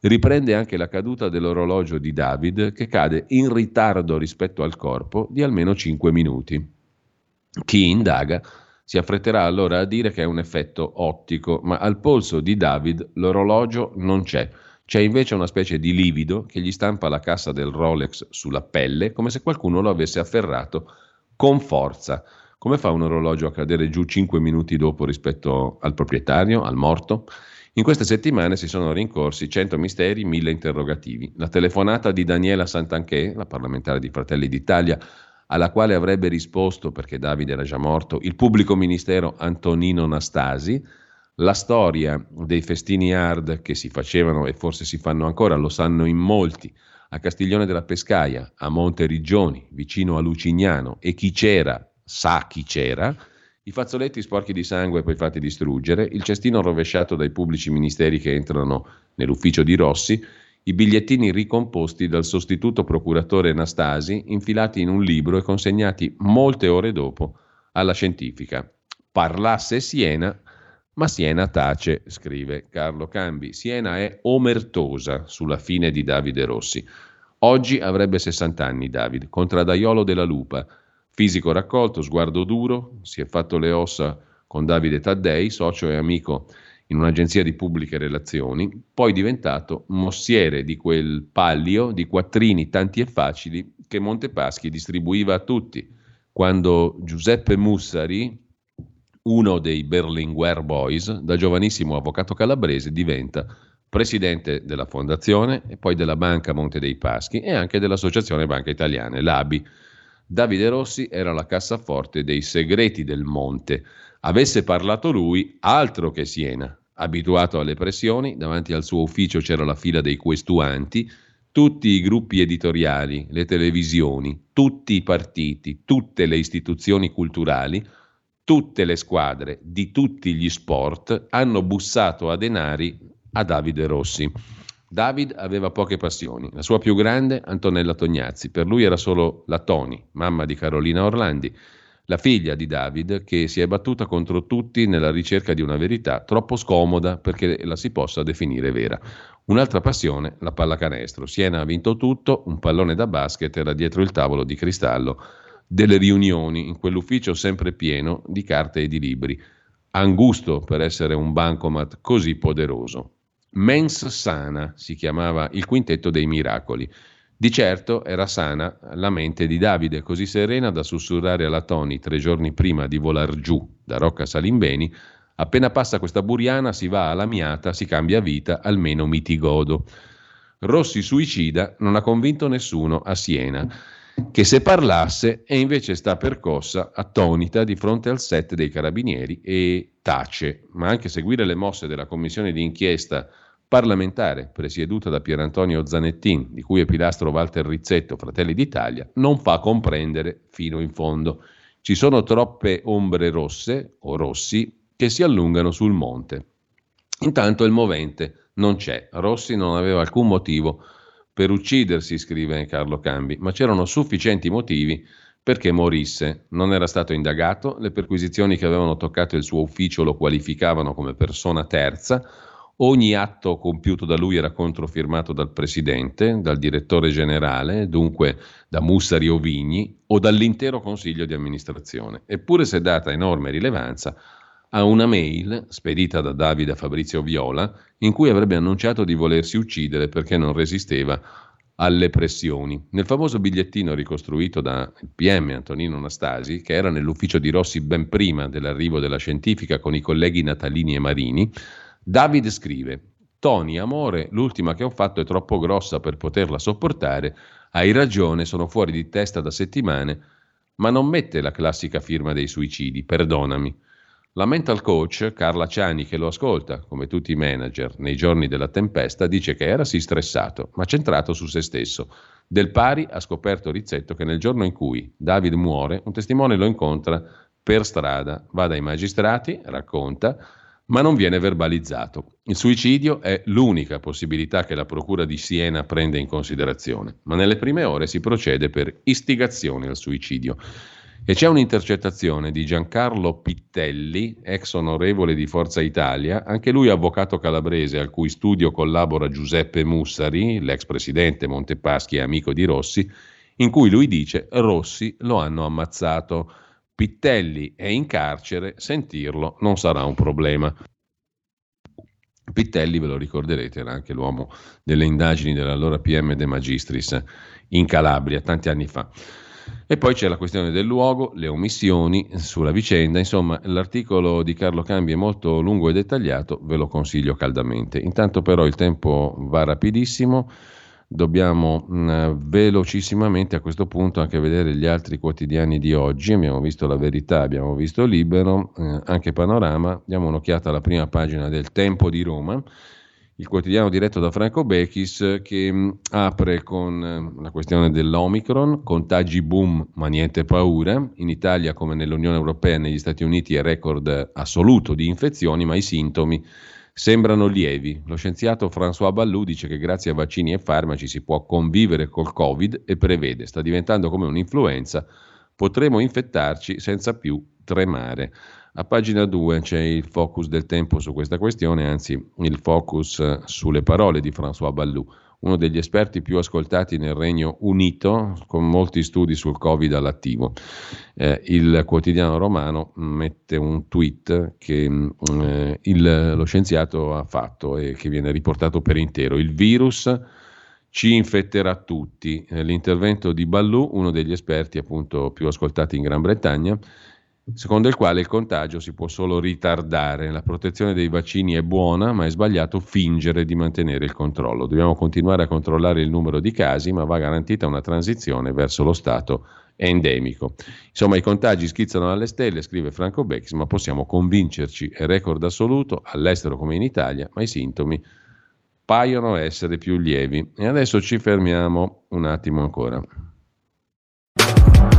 riprende anche la caduta dell'orologio di David, che cade in ritardo rispetto al corpo di almeno cinque minuti. Chi indaga si affretterà allora a dire che è un effetto ottico, ma al polso di David l'orologio non c'è. C'è invece una specie di livido che gli stampa la cassa del Rolex sulla pelle, come se qualcuno lo avesse afferrato con forza. Come fa un orologio a cadere giù cinque minuti dopo rispetto al proprietario, al morto? In queste settimane si sono rincorsi cento misteri, mille interrogativi. La telefonata di Daniela Santanchè, la parlamentare di Fratelli d'Italia, alla quale avrebbe risposto, perché Davide era già morto, il pubblico ministero Antonino Nastasi, la storia dei festini hard che si facevano e forse si fanno ancora, lo sanno in molti, a Castiglione della Pescaia, a Monte Riggioni, vicino a Lucignano, e chi c'era sa chi c'era, i fazzoletti sporchi di sangue e poi fatti distruggere, il cestino rovesciato dai pubblici ministeri che entrano nell'ufficio di Rossi, i bigliettini ricomposti dal sostituto procuratore Nastasi, infilati in un libro e consegnati molte ore dopo alla Scientifica. Parlasse Siena, ma Siena tace, scrive Carlo Cambi. Siena è omertosa sulla fine di Davide Rossi. Oggi avrebbe sessanta anni Davide, contraddaiolo della Lupa, fisico raccolto, sguardo duro, si è fatto le ossa con Davide Taddei, socio e amico in un'agenzia di pubbliche relazioni, poi diventato mossiere di quel palio di quattrini tanti e facili che Monte Paschi distribuiva a tutti, quando Giuseppe Mussari, uno dei Berlinguer Boys, da giovanissimo avvocato calabrese, diventa presidente della fondazione e poi della Banca Monte dei Paschi e anche dell'Associazione Banca Italiana, l'A B I. Davide Rossi era la cassaforte dei segreti del Monte. Avesse parlato lui, altro che Siena. Abituato alle pressioni, davanti al suo ufficio c'era la fila dei questuanti, tutti i gruppi editoriali, le televisioni, tutti i partiti, tutte le istituzioni culturali, tutte le squadre di tutti gli sport hanno bussato a denari a Davide Rossi. David aveva poche passioni, la sua più grande Antonella Tognazzi, per lui era solo la Toni, mamma di Carolina Orlandi, la figlia di David, che si è battuta contro tutti nella ricerca di una verità troppo scomoda perché la si possa definire vera. Un'altra passione, la pallacanestro. Siena ha vinto tutto, un pallone da basket era dietro il tavolo di cristallo delle riunioni, in quell'ufficio sempre pieno di carte e di libri. Angusto per essere un bancomat così poderoso. Mens sana si chiamava il quintetto dei miracoli. Di certo era sana la mente di Davide, così serena da sussurrare alla Toni tre giorni prima di volar giù da Rocca Salimbeni: appena passa questa buriana si va alla Miata, si cambia vita, almeno mi ti godo. Rossi suicida non ha convinto nessuno a Siena, che se parlasse, e invece sta percossa, attonita, di fronte al set dei carabinieri e tace. Ma anche seguire le mosse della commissione di inchiesta parlamentare presieduta da Pierantonio Zanettin, di cui è pilastro Walter Rizzetto, Fratelli d'Italia, non fa comprendere fino in fondo. Ci sono troppe ombre rosse o rossi che si allungano sul monte. Intanto il movente non c'è. Rossi non aveva alcun motivo per uccidersi, scrive Carlo Cambi, ma c'erano sufficienti motivi perché morisse. Non era stato indagato, le perquisizioni che avevano toccato il suo ufficio lo qualificavano come persona terza, ogni atto compiuto da lui era controfirmato dal presidente, dal direttore generale, dunque da Mussari o Vigni, o dall'intero consiglio di amministrazione. Eppure si è data enorme rilevanza a una mail spedita da Davide a Fabrizio Viola, in cui avrebbe annunciato di volersi uccidere perché non resisteva alle pressioni. Nel famoso bigliettino ricostruito dal P M Antonino Nastasi, che era nell'ufficio di Rossi ben prima dell'arrivo della Scientifica con i colleghi Natalini e Marini, Davide scrive: «Toni, amore, l'ultima che ho fatto è troppo grossa per poterla sopportare, hai ragione, sono fuori di testa da settimane», ma non mette la classica firma dei suicidi, perdonami. La mental coach Carla Ciani, che lo ascolta, come tutti i manager, nei giorni della tempesta, dice che era sì stressato, ma centrato su se stesso. Del pari ha scoperto Rizzetto che nel giorno in cui David muore, un testimone lo incontra per strada, va dai magistrati, racconta, ma non viene verbalizzato. Il suicidio è l'unica possibilità che la Procura di Siena prende in considerazione, ma nelle prime ore si procede per istigazione al suicidio. E c'è un'intercettazione di Giancarlo Pittelli, ex onorevole di Forza Italia, anche lui avvocato calabrese al cui studio collabora Giuseppe Mussari, l'ex presidente Montepaschi e amico di Rossi, in cui lui dice: Rossi lo hanno ammazzato, Pittelli è in carcere, sentirlo non sarà un problema. Pittelli, ve lo ricorderete, era anche l'uomo delle indagini dell'allora P M De Magistris in Calabria tanti anni fa. E poi c'è la questione del luogo, le omissioni sulla vicenda, insomma l'articolo di Carlo Cambi è molto lungo e dettagliato, ve lo consiglio caldamente. Intanto però il tempo va rapidissimo, dobbiamo mh, velocissimamente a questo punto anche vedere gli altri quotidiani di oggi, abbiamo visto La Verità, abbiamo visto Libero, eh, anche Panorama, diamo un'occhiata alla prima pagina del Tempo di Roma. Il quotidiano diretto da Franco Bechis che apre con la questione dell'Omicron, contagi boom ma niente paura, in Italia come nell'Unione Europea e negli Stati Uniti è record assoluto di infezioni ma i sintomi sembrano lievi. Lo scienziato François Ballou dice che grazie a vaccini e farmaci si può convivere col Covid e prevede, sta diventando come un'influenza, potremo infettarci senza più tremare. A pagina due c'è il focus del tempo su questa questione, anzi il focus sulle parole di François Ballou, uno degli esperti più ascoltati nel Regno Unito, con molti studi sul Covid all'attivo. Eh, il quotidiano romano mette un tweet che eh, il, lo scienziato ha fatto e che viene riportato per intero. Il virus ci infetterà tutti. Eh, l'intervento di Ballou, uno degli esperti appunto più ascoltati in Gran Bretagna, secondo il quale il contagio si può solo ritardare, la protezione dei vaccini è buona ma è sbagliato fingere di mantenere il controllo, dobbiamo continuare a controllare il numero di casi ma va garantita una transizione verso lo stato endemico. Insomma i contagi schizzano alle stelle, scrive Franco Bechis, ma possiamo convincerci, è record assoluto all'estero come in Italia ma i sintomi paiono essere più lievi. E adesso ci fermiamo un attimo ancora.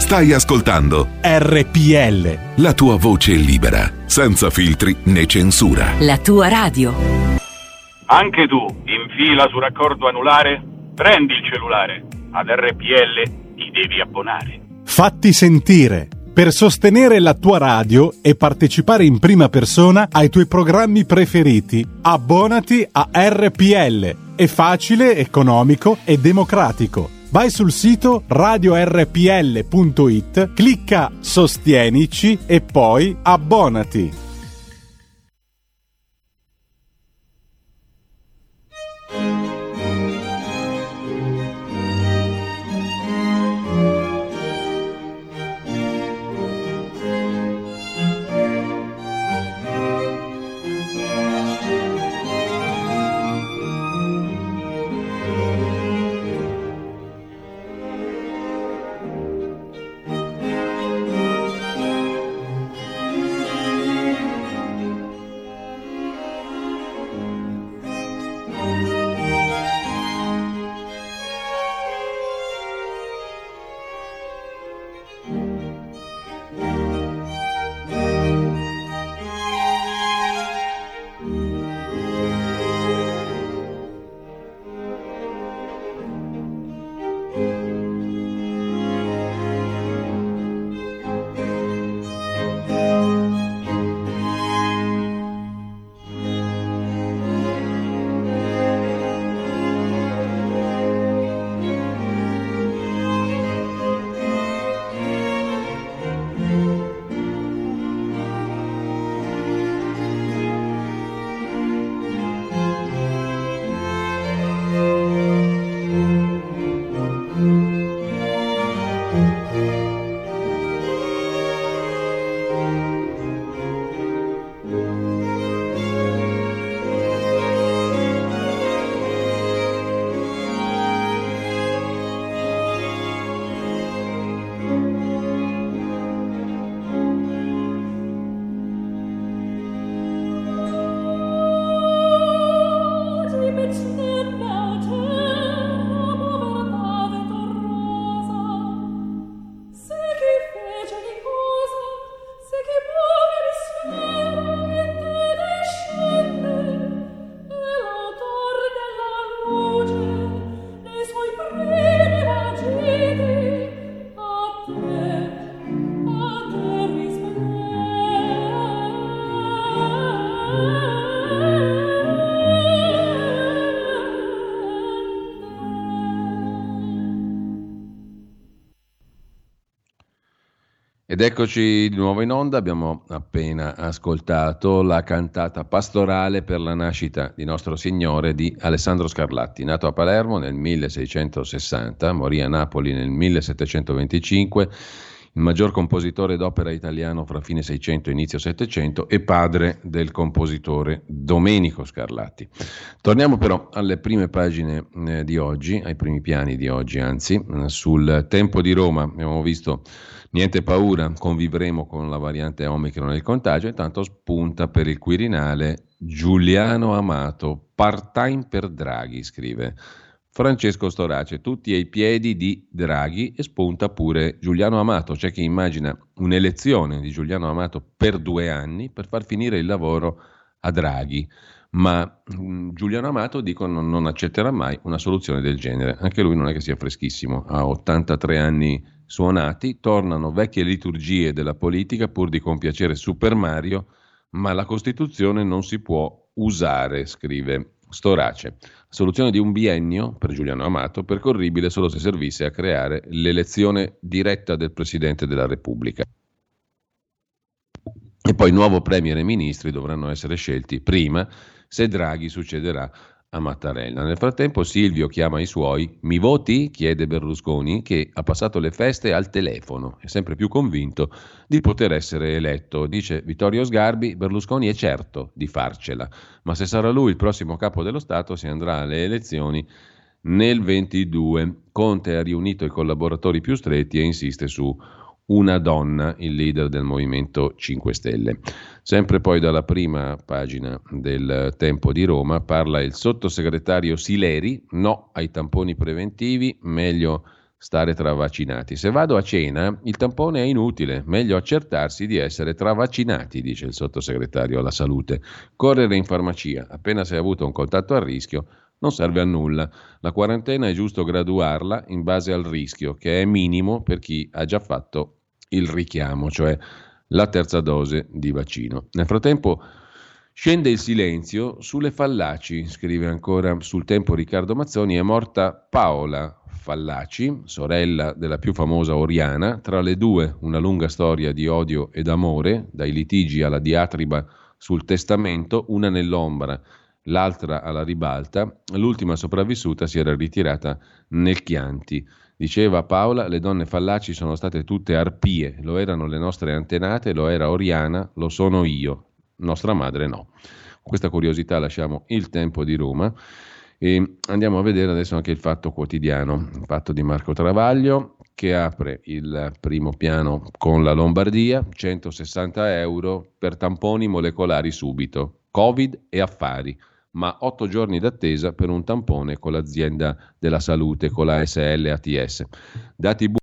Stai ascoltando R P L, la tua voce libera, senza filtri né censura. La tua radio. Anche tu, in fila su raccordo anulare, prendi il cellulare. Ad R P L ti devi abbonare. Fatti sentire. Per sostenere la tua radio e partecipare in prima persona ai tuoi programmi preferiti, abbonati a R P L. È facile, economico e democratico. Vai sul sito radio r p l punto i t, clicca Sostienici e poi abbonati. Ed eccoci di nuovo in onda, abbiamo appena ascoltato la cantata pastorale per la nascita di Nostro Signore di Alessandro Scarlatti, nato a Palermo nel milleseicentosessanta, morì a Napoli nel millesettecentoventicinque, il maggior compositore d'opera italiano fra fine Seicento e inizio Settecento e padre del compositore Domenico Scarlatti. Torniamo però alle prime pagine di oggi, ai primi piani di oggi anzi, sul Tempo di Roma abbiamo visto niente paura, convivremo con la variante Omicron e il contagio, intanto spunta per il Quirinale Giuliano Amato, part-time per Draghi, scrive Francesco Storace, tutti ai piedi di Draghi e spunta pure Giuliano Amato, c'è chi immagina un'elezione di Giuliano Amato per due anni per far finire il lavoro a Draghi, ma Giuliano Amato, dico, non accetterà mai una soluzione del genere, anche lui non è che sia freschissimo, ha ottantatré anni suonati, tornano vecchie liturgie della politica pur di compiacere Super Mario, ma la Costituzione non si può usare, scrive Storace. Soluzione di un biennio per Giuliano Amato, percorribile solo se servisse a creare l'elezione diretta del Presidente della Repubblica. E poi nuovo Premier e Ministri dovranno essere scelti prima se Draghi succederà a Mattarella. Nel frattempo Silvio chiama i suoi, mi voti? Chiede Berlusconi, che ha passato le feste al telefono, è sempre più convinto di poter essere eletto. Dice Vittorio Sgarbi, Berlusconi è certo di farcela, ma se sarà lui il prossimo capo dello Stato si andrà alle elezioni nel ventidue. Conte ha riunito i collaboratori più stretti e insiste su una donna, il leader del Movimento cinque Stelle. Sempre poi dalla prima pagina del Tempo di Roma parla il sottosegretario Sileri, no ai tamponi preventivi, meglio stare tra vaccinati. Se vado a cena il tampone è inutile, meglio accertarsi di essere tra vaccinati, dice il sottosegretario alla salute. Correre in farmacia, appena si è avuto un contatto a rischio, non serve a nulla. La quarantena è giusto graduarla in base al rischio, che è minimo per chi ha già fatto il richiamo, cioè la terza dose di vaccino. Nel frattempo scende il silenzio sulle fallaci, scrive ancora sul Tempo Riccardo Mazzoni, è morta Paola Fallaci, sorella della più famosa Oriana, tra le due una lunga storia di odio ed amore, dai litigi alla diatriba sul testamento, una nell'ombra, l'altra alla ribalta, l'ultima sopravvissuta si era ritirata nel Chianti. Diceva Paola, le donne fallaci sono state tutte arpie, lo erano le nostre antenate, lo era Oriana, lo sono io, nostra madre no. Con questa curiosità lasciamo il Tempo di Roma e andiamo a vedere adesso anche il Fatto Quotidiano, il fatto di Marco Travaglio che apre il primo piano con la Lombardia, centosessanta euro per tamponi molecolari subito, Covid e affari, ma otto giorni d'attesa per un tampone con l'azienda della salute, con la S L A T S. Dati bu-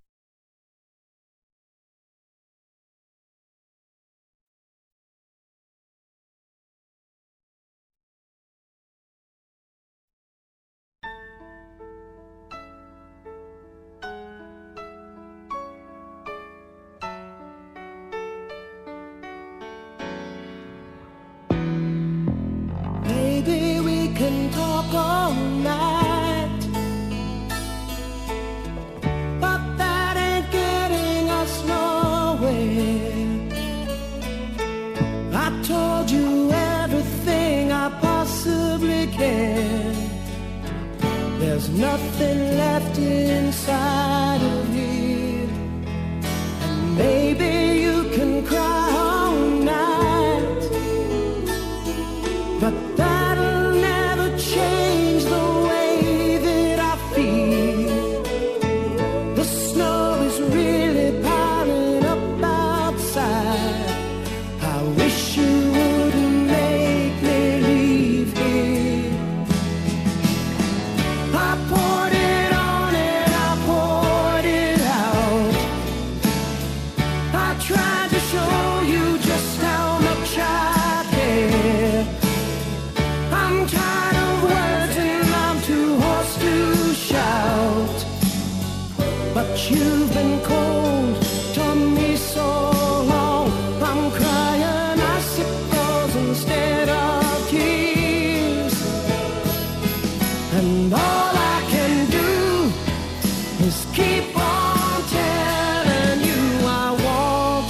keep on telling you I want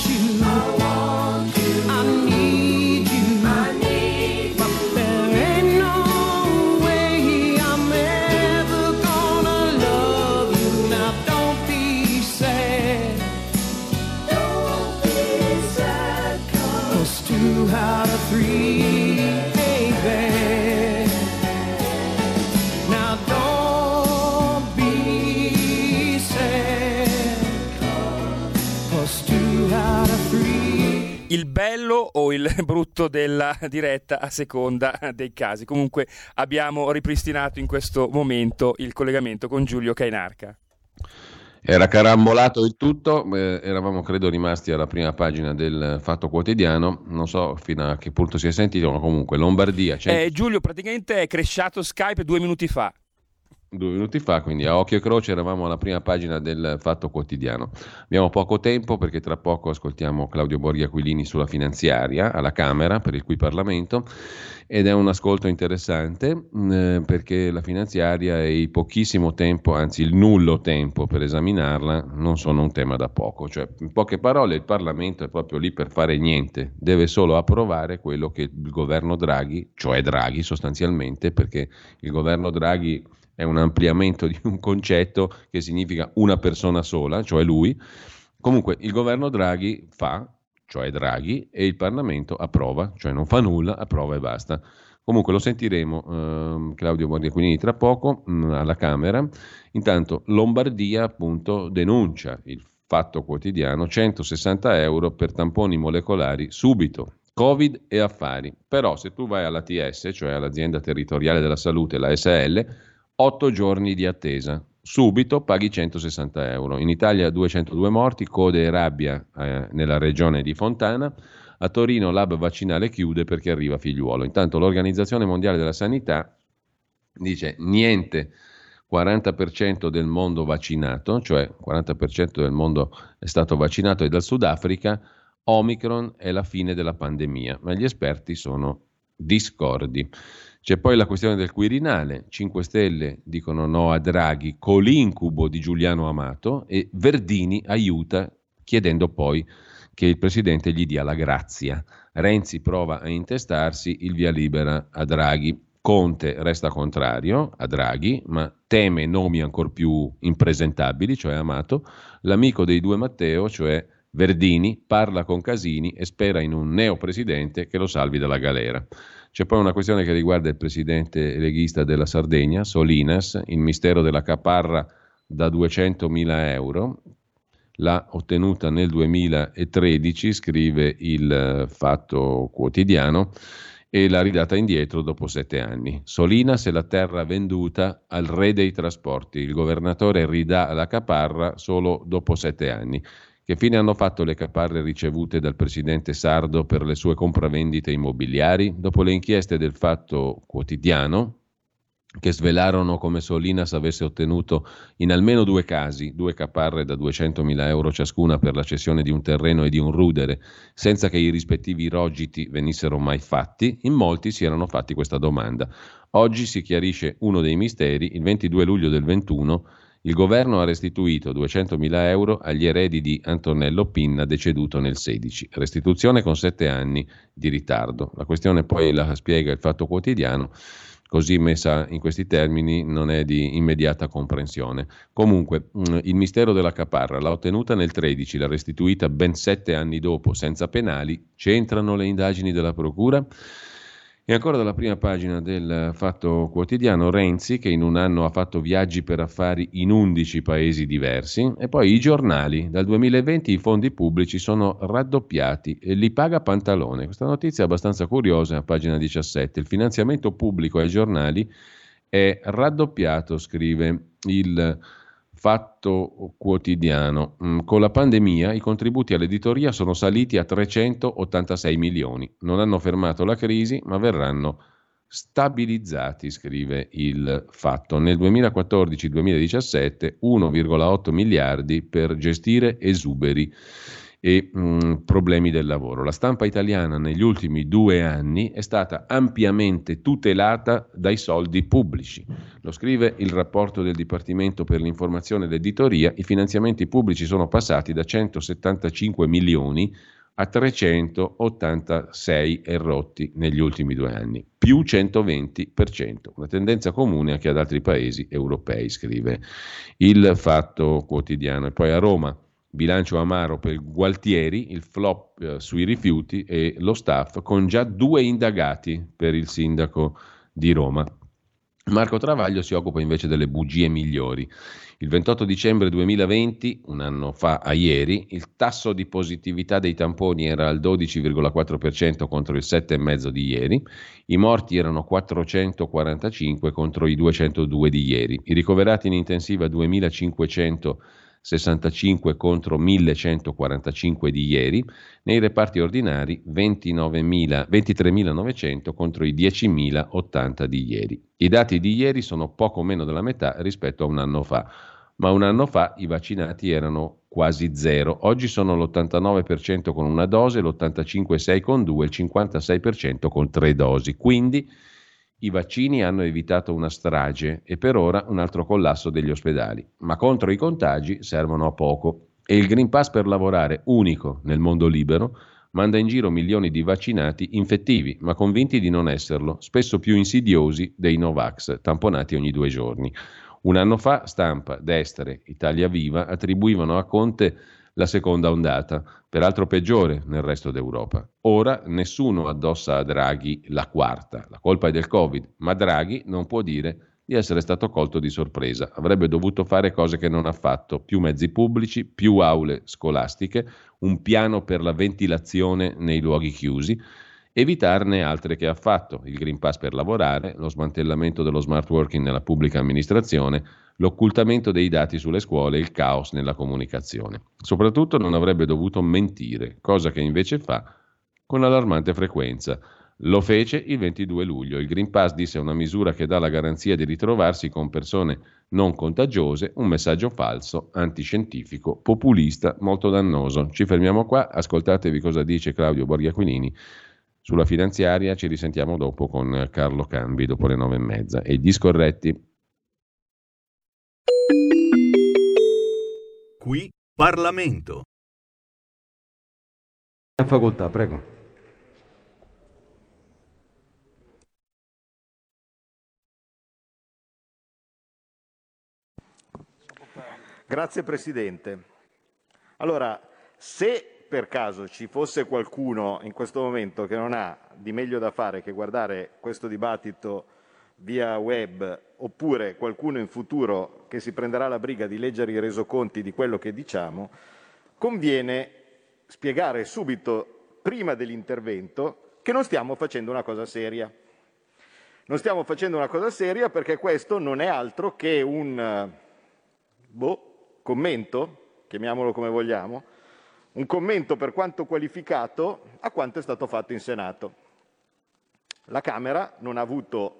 il bello o il brutto della diretta a seconda dei casi. Comunque abbiamo ripristinato in questo momento il collegamento con Giulio Cainarca. Era carambolato il tutto, eh, eravamo credo rimasti alla prima pagina del Fatto Quotidiano, non so fino a che punto si è sentito, ma comunque Lombardia... cento... Eh, Giulio, praticamente è crashato Skype due minuti fa. Due minuti fa, quindi a occhio e croce eravamo alla prima pagina del Fatto Quotidiano. Abbiamo poco tempo perché tra poco ascoltiamo Claudio Borghi Aquilini sulla finanziaria alla Camera, per il cui Parlamento, ed è un ascolto interessante eh, perché la finanziaria e il pochissimo tempo, anzi il nullo tempo per esaminarla, non sono un tema da poco. Cioè, in poche parole, il Parlamento è proprio lì per fare niente, deve solo approvare quello che il governo Draghi, cioè Draghi sostanzialmente, perché il governo Draghi è un ampliamento di un concetto che significa una persona sola, cioè lui. Comunque il governo Draghi fa, cioè Draghi, e il Parlamento approva, cioè non fa nulla, approva e basta. Comunque lo sentiremo eh, Claudio Borghi Aquilini tra poco mh, alla Camera. Intanto Lombardia appunto denuncia, il Fatto Quotidiano, centosessanta euro per tamponi molecolari subito. Covid e affari. Però se tu vai alla T S, cioè all'azienda territoriale della salute, la S A L, otto giorni di attesa. Subito paghi centosessanta euro. In Italia duecentodue morti, code e rabbia eh, nella regione di Fontana. A Torino l'hub vaccinale chiude perché arriva Figliuolo. Intanto l'Organizzazione Mondiale della Sanità dice niente, quaranta per cento del mondo vaccinato, cioè quaranta per cento del mondo è stato vaccinato, e dal Sudafrica Omicron è la fine della pandemia, ma gli esperti sono discordi. C'è poi la questione del Quirinale, cinque Stelle dicono no a Draghi con l'incubo di Giuliano Amato, e Verdini aiuta chiedendo poi che il Presidente gli dia la grazia. Renzi prova a intestarsi il via libera a Draghi, Conte resta contrario a Draghi ma teme nomi ancora più impresentabili, cioè Amato, l'amico dei due Matteo, cioè Verdini, parla con Casini e spera in un neopresidente che lo salvi dalla galera. C'è poi una questione che riguarda il presidente leghista della Sardegna, Solinas, il mistero della caparra da duecentomila euro, l'ha ottenuta nel duemilatredici, scrive il Fatto Quotidiano, e l'ha ridata indietro dopo sette anni. Solinas è la terra venduta al re dei trasporti, il governatore ridà la caparra solo dopo sette anni. Che fine hanno fatto le caparre ricevute dal presidente sardo per le sue compravendite immobiliari? Dopo le inchieste del Fatto Quotidiano, che svelarono come Solinas avesse ottenuto in almeno due casi due caparre da duecentomila euro ciascuna per la cessione di un terreno e di un rudere, senza che i rispettivi rogiti venissero mai fatti, in molti si erano fatti questa domanda. Oggi si chiarisce uno dei misteri. Il ventidue luglio del ventuno il governo ha restituito duecentomila euro agli eredi di Antonello Pinna, deceduto nel sedici. Restituzione con sette anni di ritardo. La questione poi la spiega il Fatto Quotidiano, così messa in questi termini non è di immediata comprensione. Comunque, il mistero della caparra, l'ha ottenuta nel tredici, l'ha restituita ben sette anni dopo, senza penali. C'entrano le indagini della Procura? E ancora dalla prima pagina del Fatto Quotidiano, Renzi che in un anno ha fatto viaggi per affari in undici paesi diversi, e poi i giornali, dal duemilaventi i fondi pubblici sono raddoppiati e li paga Pantalone. Questa notizia è abbastanza curiosa, a pagina diciassette, il finanziamento pubblico ai giornali è raddoppiato, scrive il Fatto Quotidiano. Con la pandemia i contributi all'editoria sono saliti a trecentottantasei milioni. Non hanno fermato la crisi, ma verranno stabilizzati, scrive il Fatto. Nel duemilaquattordici duemiladiciassette uno virgola otto miliardi per gestire esuberi e mh, problemi del lavoro. La stampa italiana negli ultimi due anni è stata ampiamente tutelata dai soldi pubblici. Lo scrive il rapporto del Dipartimento per l'Informazione e l'Editoria. I finanziamenti pubblici sono passati da centosettantacinque milioni a trecentottantasei e rotti negli ultimi due anni, più centoventi per cento, una tendenza comune anche ad altri paesi europei, scrive il Fatto Quotidiano. E poi a Roma, bilancio amaro per Gualtieri, il flop eh, sui rifiuti e lo staff, con già due indagati per il sindaco di Roma. Marco Travaglio si occupa invece delle bugie migliori. Il ventotto dicembre duemilaventi, un anno fa a ieri, il tasso di positività dei tamponi era al dodici virgola quattro per cento contro il sette virgola cinque per cento di ieri, i morti erano quattrocentoquarantacinque contro i duecentodue di ieri, i ricoverati in intensiva duemilacinquecentosessantacinque contro millecentoquarantacinque di ieri, nei reparti ordinari ventitremilanovecento contro i diecimilaottanta di ieri. I dati di ieri sono poco meno della metà rispetto a un anno fa, ma un anno fa i vaccinati erano quasi zero, oggi sono l'ottantanove per cento con una dose, l'ottantacinque virgola sei per cento con due, il cinquantasei per cento con tre dosi, quindi i vaccini hanno evitato una strage e per ora un altro collasso degli ospedali, ma contro i contagi servono a poco e il Green Pass per lavorare, unico nel mondo libero, manda in giro milioni di vaccinati infettivi, ma convinti di non esserlo, spesso più insidiosi dei Novax, tamponati ogni due giorni. Un anno fa Stampa, Destre, Italia Viva attribuivano a Conte la seconda ondata, peraltro peggiore nel resto d'Europa. Ora nessuno addossa a Draghi la quarta, la colpa è del Covid, ma Draghi non può dire di essere stato colto di sorpresa, avrebbe dovuto fare cose che non ha fatto, più mezzi pubblici, più aule scolastiche, un piano per la ventilazione nei luoghi chiusi, evitarne altre che ha fatto, il Green Pass per lavorare, lo smantellamento dello smart working nella pubblica amministrazione, l'occultamento dei dati sulle scuole, il caos nella comunicazione. Soprattutto non avrebbe dovuto mentire, cosa che invece fa con allarmante frequenza. Lo fece il ventidue luglio. Il Green Pass disse è una misura che dà la garanzia di ritrovarsi con persone non contagiose, un messaggio falso, antiscientifico, populista, molto dannoso. Ci fermiamo qua, ascoltatevi cosa dice Claudio Borghiaquinini sulla finanziaria, ci risentiamo dopo con Carlo Cambi, dopo le nove e mezza. E gli scorretti. Qui Parlamento. A facoltà, prego. Grazie Presidente. Allora, se per caso ci fosse qualcuno in questo momento che non ha di meglio da fare che guardare questo dibattito via web, oppure qualcuno in futuro che si prenderà la briga di leggere i resoconti di quello che diciamo, conviene spiegare subito, prima dell'intervento, che non stiamo facendo una cosa seria. Non stiamo facendo una cosa seria perché questo non è altro che un boh, commento, chiamiamolo come vogliamo, un commento per quanto qualificato a quanto è stato fatto in Senato. La Camera non ha avuto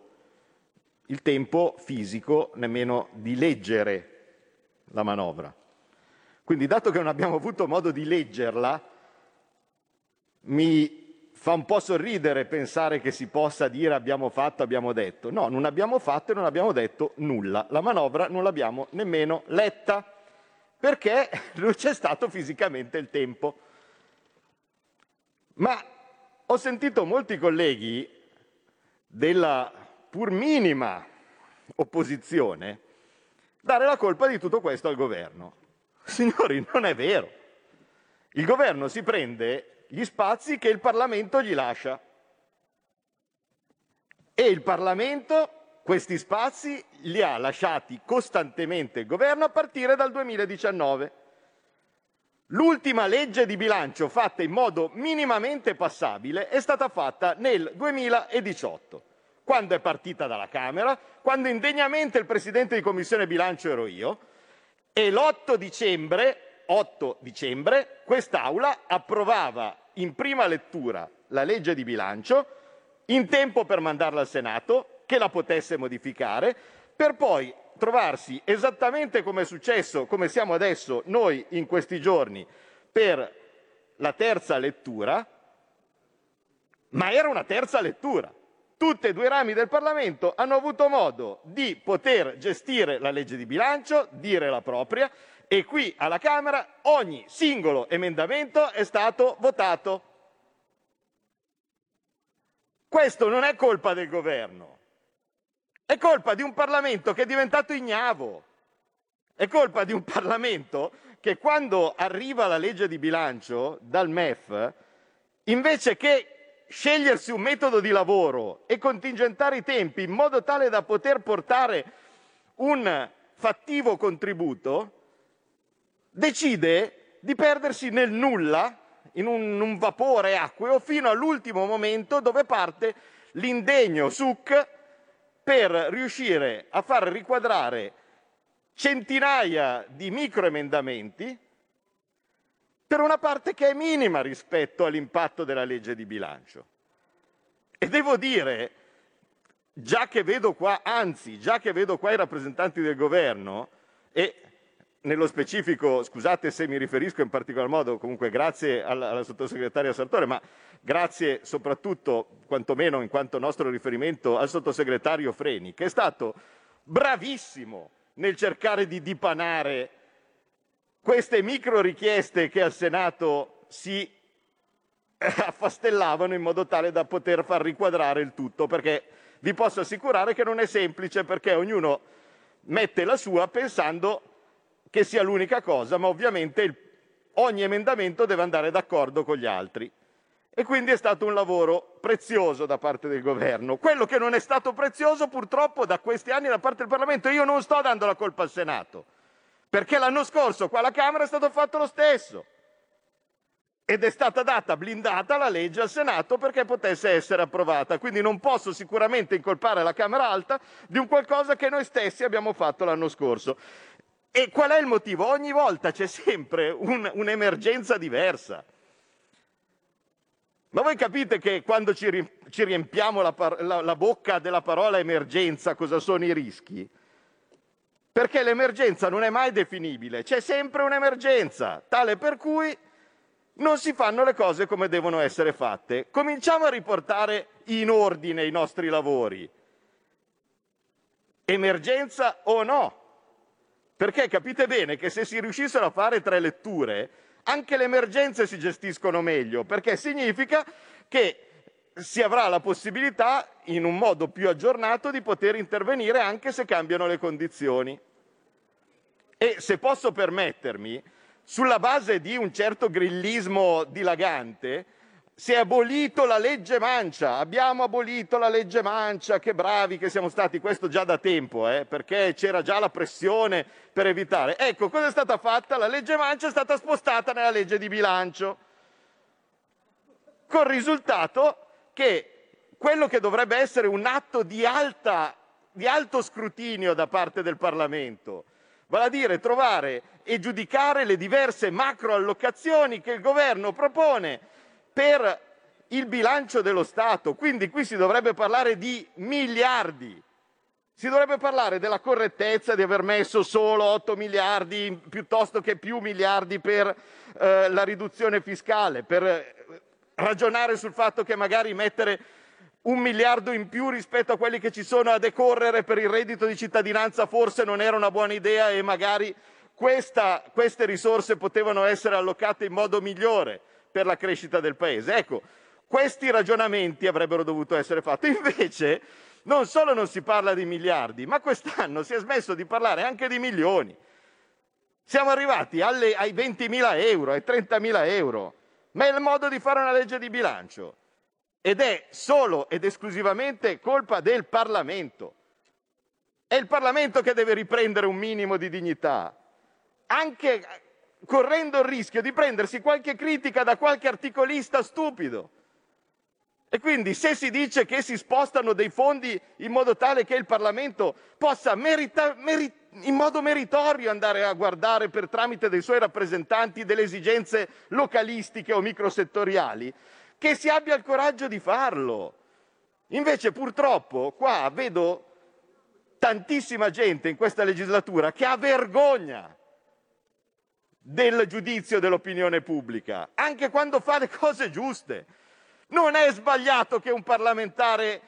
il tempo fisico nemmeno di leggere la manovra. Quindi, dato che non abbiamo avuto modo di leggerla, mi fa un po' sorridere pensare che si possa dire abbiamo fatto, abbiamo detto. No, non abbiamo fatto e non abbiamo detto nulla. La manovra non l'abbiamo nemmeno letta, perché non c'è stato fisicamente il tempo. Ma ho sentito molti colleghi della pur minima opposizione dare la colpa di tutto questo al governo. Signori, non è vero. Il governo si prende gli spazi che il Parlamento gli lascia e il Parlamento questi spazi li ha lasciati costantemente il governo a partire dal duemiladiciannove. L'ultima legge di bilancio fatta in modo minimamente passabile è stata fatta nel duemiladiciotto, quando è partita dalla Camera, quando indegnamente il Presidente di Commissione Bilancio ero io, e l'otto dicembre, otto dicembre quest'Aula approvava in prima lettura la legge di bilancio in tempo per mandarla al Senato, che la potesse modificare, per poi trovarsi esattamente come è successo, come siamo adesso noi in questi giorni, per la terza lettura, ma era una terza lettura. Tutti e due i rami del Parlamento hanno avuto modo di poter gestire la legge di bilancio, dire la propria, e qui alla Camera ogni singolo emendamento è stato votato. Questo non è colpa del governo. È colpa di un Parlamento che è diventato ignavo, è colpa di un Parlamento che quando arriva la legge di bilancio dal M E F, invece che scegliersi un metodo di lavoro e contingentare i tempi in modo tale da poter portare un fattivo contributo, decide di perdersi nel nulla, in un, un vapore acqueo, fino all'ultimo momento, dove parte l'indegno S U C per riuscire a far riquadrare centinaia di microemendamenti per una parte che è minima rispetto all'impatto della legge di bilancio. E devo dire, già che vedo qua, anzi, già che vedo qua i rappresentanti del governo, e nello specifico, scusate se mi riferisco in particolar modo, comunque grazie alla, alla sottosegretaria Sartore, ma grazie soprattutto, quantomeno in quanto nostro riferimento, al sottosegretario Freni, che è stato bravissimo nel cercare di dipanare queste micro richieste che al Senato si affastellavano in modo tale da poter far riquadrare il tutto, perché vi posso assicurare che non è semplice, perché ognuno mette la sua pensando che sia l'unica cosa, ma ovviamente il, ogni emendamento deve andare d'accordo con gli altri. E quindi è stato un lavoro prezioso da parte del governo. Quello che non è stato prezioso purtroppo da questi anni da parte del Parlamento, io non sto dando la colpa al Senato, perché l'anno scorso qua alla Camera è stato fatto lo stesso ed è stata data blindata la legge al Senato perché potesse essere approvata. Quindi non posso sicuramente incolpare la Camera Alta di un qualcosa che noi stessi abbiamo fatto l'anno scorso. E qual è il motivo? Ogni volta c'è sempre un, un'emergenza diversa. Ma voi capite che quando ci, ri, ci riempiamo la, par- la, la bocca della parola emergenza, cosa sono i rischi? Perché l'emergenza non è mai definibile, c'è sempre un'emergenza, tale per cui non si fanno le cose come devono essere fatte. Cominciamo a riportare in ordine i nostri lavori. Emergenza o no? Perché capite bene che se si riuscissero a fare tre letture, anche le emergenze si gestiscono meglio, perché significa che si avrà la possibilità, in un modo più aggiornato, di poter intervenire anche se cambiano le condizioni. E se posso permettermi, sulla base di un certo grillismo dilagante, si è abolito la legge mancia, abbiamo abolito la legge mancia, che bravi che siamo stati, questo già da tempo, eh, perché c'era già la pressione per evitare. Ecco, cosa è stata fatta? La legge mancia è stata spostata nella legge di bilancio, col risultato che quello che dovrebbe essere un atto di, alta, di alto scrutinio da parte del Parlamento, vale a dire trovare e giudicare le diverse macroallocazioni che il governo propone per il bilancio dello Stato, quindi qui si dovrebbe parlare di miliardi, si dovrebbe parlare della correttezza di aver messo solo otto miliardi piuttosto che più miliardi per eh, la riduzione fiscale, per ragionare sul fatto che magari mettere un miliardo in più rispetto a quelli che ci sono a decorrere per il reddito di cittadinanza forse non era una buona idea e magari questa, queste risorse potevano essere allocate in modo migliore per la crescita del Paese. Ecco, questi ragionamenti avrebbero dovuto essere fatti. Invece non solo non si parla di miliardi, ma quest'anno si è smesso di parlare anche di milioni. Siamo arrivati alle, ai ventimila euro, ai trentamila euro. Ma è il modo di fare una legge di bilancio ed è solo ed esclusivamente colpa del Parlamento. È il Parlamento che deve riprendere un minimo di dignità, anche correndo il rischio di prendersi qualche critica da qualche articolista stupido. E quindi se si dice che si spostano dei fondi in modo tale che il Parlamento possa merita- merit- in modo meritorio andare a guardare per tramite dei suoi rappresentanti delle esigenze localistiche o microsettoriali, che si abbia il coraggio di farlo. Invece purtroppo qua vedo tantissima gente in questa legislatura che ha vergogna del giudizio dell'opinione pubblica, anche quando fa le cose giuste. Non è sbagliato che un parlamentare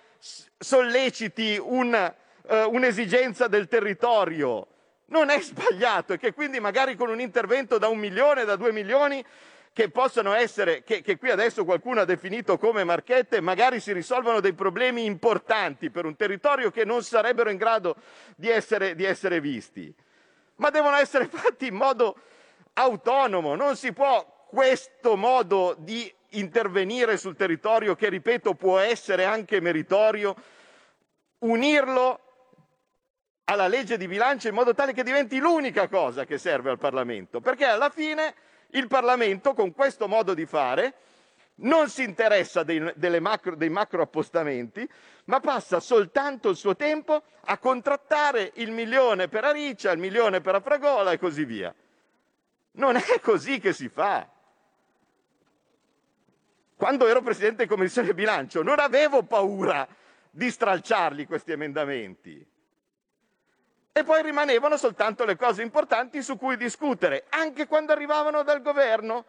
solleciti un, eh, un'esigenza del territorio, non è sbagliato, e che quindi magari con un intervento da un milione, da due milioni, che possono essere, che, che qui adesso qualcuno ha definito come marchette, magari si risolvano dei problemi importanti per un territorio che non sarebbero in grado di essere, di essere visti. Ma devono essere fatti in modo autonomo, non si può questo modo di intervenire sul territorio, che ripeto può essere anche meritorio, unirlo alla legge di bilancio in modo tale che diventi l'unica cosa che serve al Parlamento, perché alla fine il Parlamento con questo modo di fare non si interessa dei, delle macro, dei macro appostamenti, ma passa soltanto il suo tempo a contrattare il milione per Ariccia, il milione per Afragola e così via. Non è così che si fa. Quando ero presidente di Commissione Bilancio non avevo paura di stralciarli questi emendamenti. E poi rimanevano soltanto le cose importanti su cui discutere, anche quando arrivavano dal governo.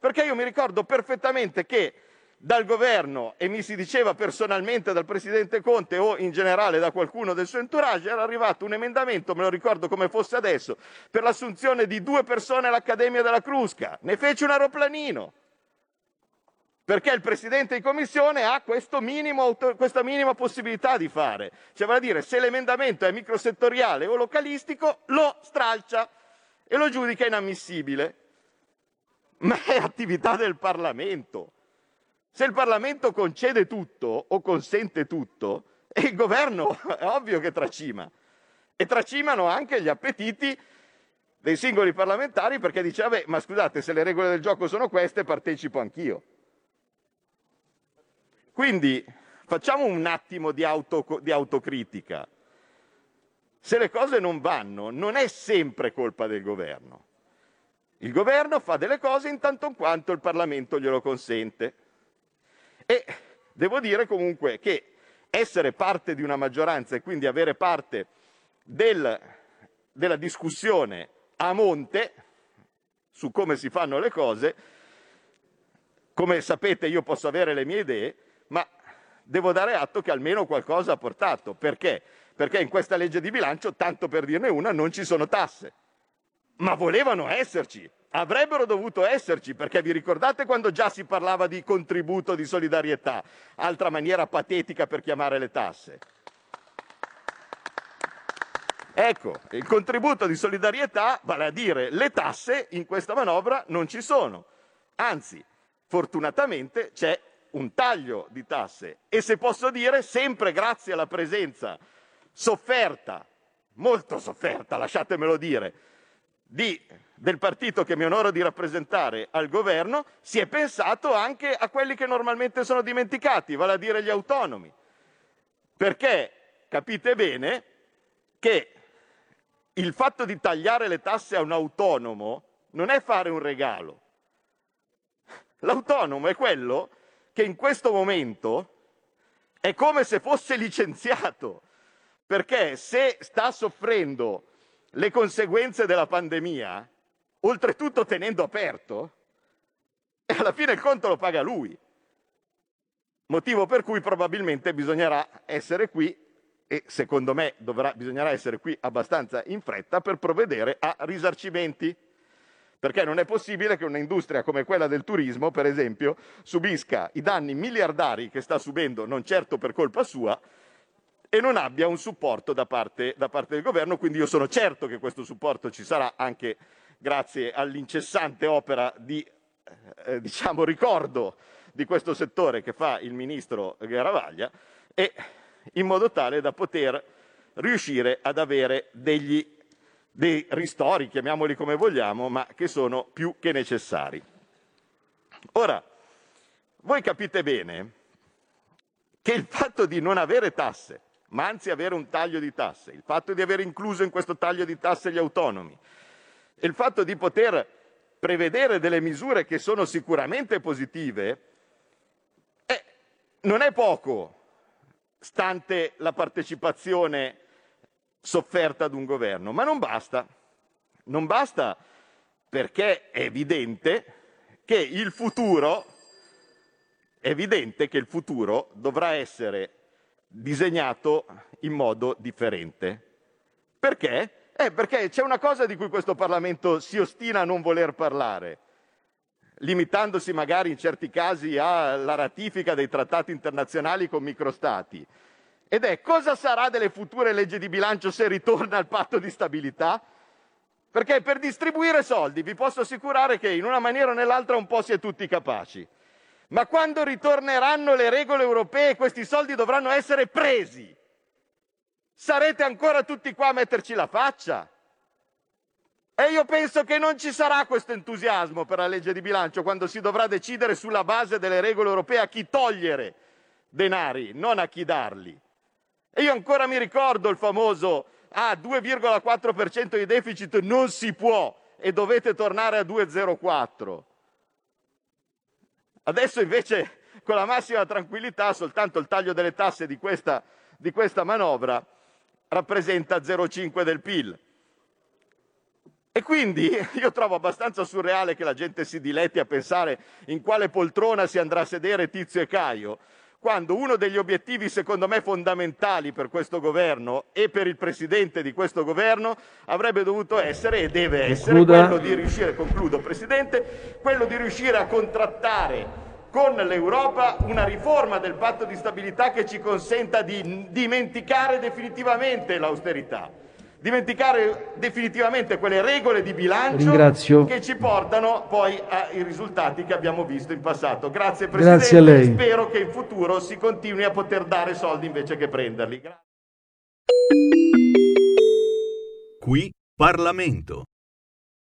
Perché io mi ricordo perfettamente che dal governo, e mi si diceva personalmente dal presidente Conte o in generale da qualcuno del suo entourage, era arrivato un emendamento, me lo ricordo come fosse adesso, per l'assunzione di due persone all'Accademia della Crusca. Ne fece un aeroplanino, perché il presidente di commissione ha questo minimo, questa minima possibilità di fare. Cioè, vale a dire, se l'emendamento è microsettoriale o localistico, lo stralcia e lo giudica inammissibile. Ma è attività del Parlamento. Se il Parlamento concede tutto o consente tutto, e il governo è ovvio che tracima. E tracimano anche gli appetiti dei singoli parlamentari, perché dice, vabbè, ma scusate, se le regole del gioco sono queste, partecipo anch'io. Quindi facciamo un attimo di, auto, di autocritica. Se le cose non vanno, non è sempre colpa del governo. Il governo fa delle cose in tanto in quanto il Parlamento glielo consente. E devo dire comunque che essere parte di una maggioranza e quindi avere parte del, della discussione a monte su come si fanno le cose, come sapete io posso avere le mie idee, ma devo dare atto che almeno qualcosa ha portato. Perché? Perché in questa legge di bilancio, tanto per dirne una, non ci sono tasse. Ma volevano esserci, avrebbero dovuto esserci, perché vi ricordate quando già si parlava di contributo di solidarietà, altra maniera patetica per chiamare le tasse? Ecco, il contributo di solidarietà, vale a dire le tasse, in questa manovra non ci sono. Anzi, fortunatamente c'è un taglio di tasse e, se posso dire, sempre grazie alla presenza sofferta, molto sofferta, lasciatemelo dire, Di, del partito che mi onoro di rappresentare al governo, si è pensato anche a quelli che normalmente sono dimenticati, vale a dire gli autonomi. Perché capite bene che il fatto di tagliare le tasse a un autonomo non è fare un regalo. L'autonomo è quello che in questo momento è come se fosse licenziato, perché se sta soffrendo le conseguenze della pandemia, oltretutto tenendo aperto, e alla fine il conto lo paga lui. Motivo per cui probabilmente bisognerà essere qui, e secondo me dovrà, bisognerà essere qui abbastanza in fretta per provvedere a risarcimenti. Perché non è possibile che un'industria come quella del turismo, per esempio, subisca i danni miliardari che sta subendo, non certo per colpa sua, e non abbia un supporto da parte, da parte del governo. Quindi io sono certo che questo supporto ci sarà anche grazie all'incessante opera di eh, diciamo ricordo di questo settore che fa il ministro Garavaglia, e in modo tale da poter riuscire ad avere degli, dei ristori, chiamiamoli come vogliamo, ma che sono più che necessari. Ora, voi capite bene che il fatto di non avere tasse, ma anzi avere un taglio di tasse, il fatto di aver incluso in questo taglio di tasse gli autonomi, il fatto di poter prevedere delle misure che sono sicuramente positive, eh, non è poco, stante la partecipazione sofferta ad un governo. Ma non basta. Non basta, perché è evidente che il futuro, è evidente che il futuro dovrà essere disegnato in modo differente. Perché? Eh, perché c'è una cosa di cui questo Parlamento si ostina a non voler parlare, limitandosi magari in certi casi alla ratifica dei trattati internazionali con microstati, ed è cosa sarà delle future leggi di bilancio se ritorna al patto di stabilità? Perché per distribuire soldi vi posso assicurare che in una maniera o nell'altra un po' si è tutti capaci, Ma quando ritorneranno le regole europee, questi soldi dovranno essere presi. Sarete ancora tutti qua a metterci la faccia? E io penso che non ci sarà questo entusiasmo per la legge di bilancio quando si dovrà decidere sulla base delle regole europee a chi togliere denari, non a chi darli. E io ancora mi ricordo il famoso ah, due virgola quattro per cento di deficit non si può e dovete tornare a due virgola zero quattro. Adesso invece con la massima tranquillità soltanto il taglio delle tasse di questa, di questa manovra rappresenta zero virgola cinque del P I L. E quindi io trovo abbastanza surreale che la gente si diletti a pensare in quale poltrona si andrà a sedere Tizio e Caio, quando uno degli obiettivi secondo me fondamentali per questo governo e per il presidente di questo governo avrebbe dovuto essere e deve essere quello di riuscire, concludo Presidente, quello di riuscire a contrattare con l'Europa una riforma del patto di stabilità che ci consenta di dimenticare definitivamente l'austerità. Dimenticare definitivamente quelle regole di bilancio Ringrazio. che ci portano poi ai risultati che abbiamo visto in passato. Grazie Presidente, Grazie a lei. Spero che in futuro si continui a poter dare soldi invece che prenderli. Qui Parlamento.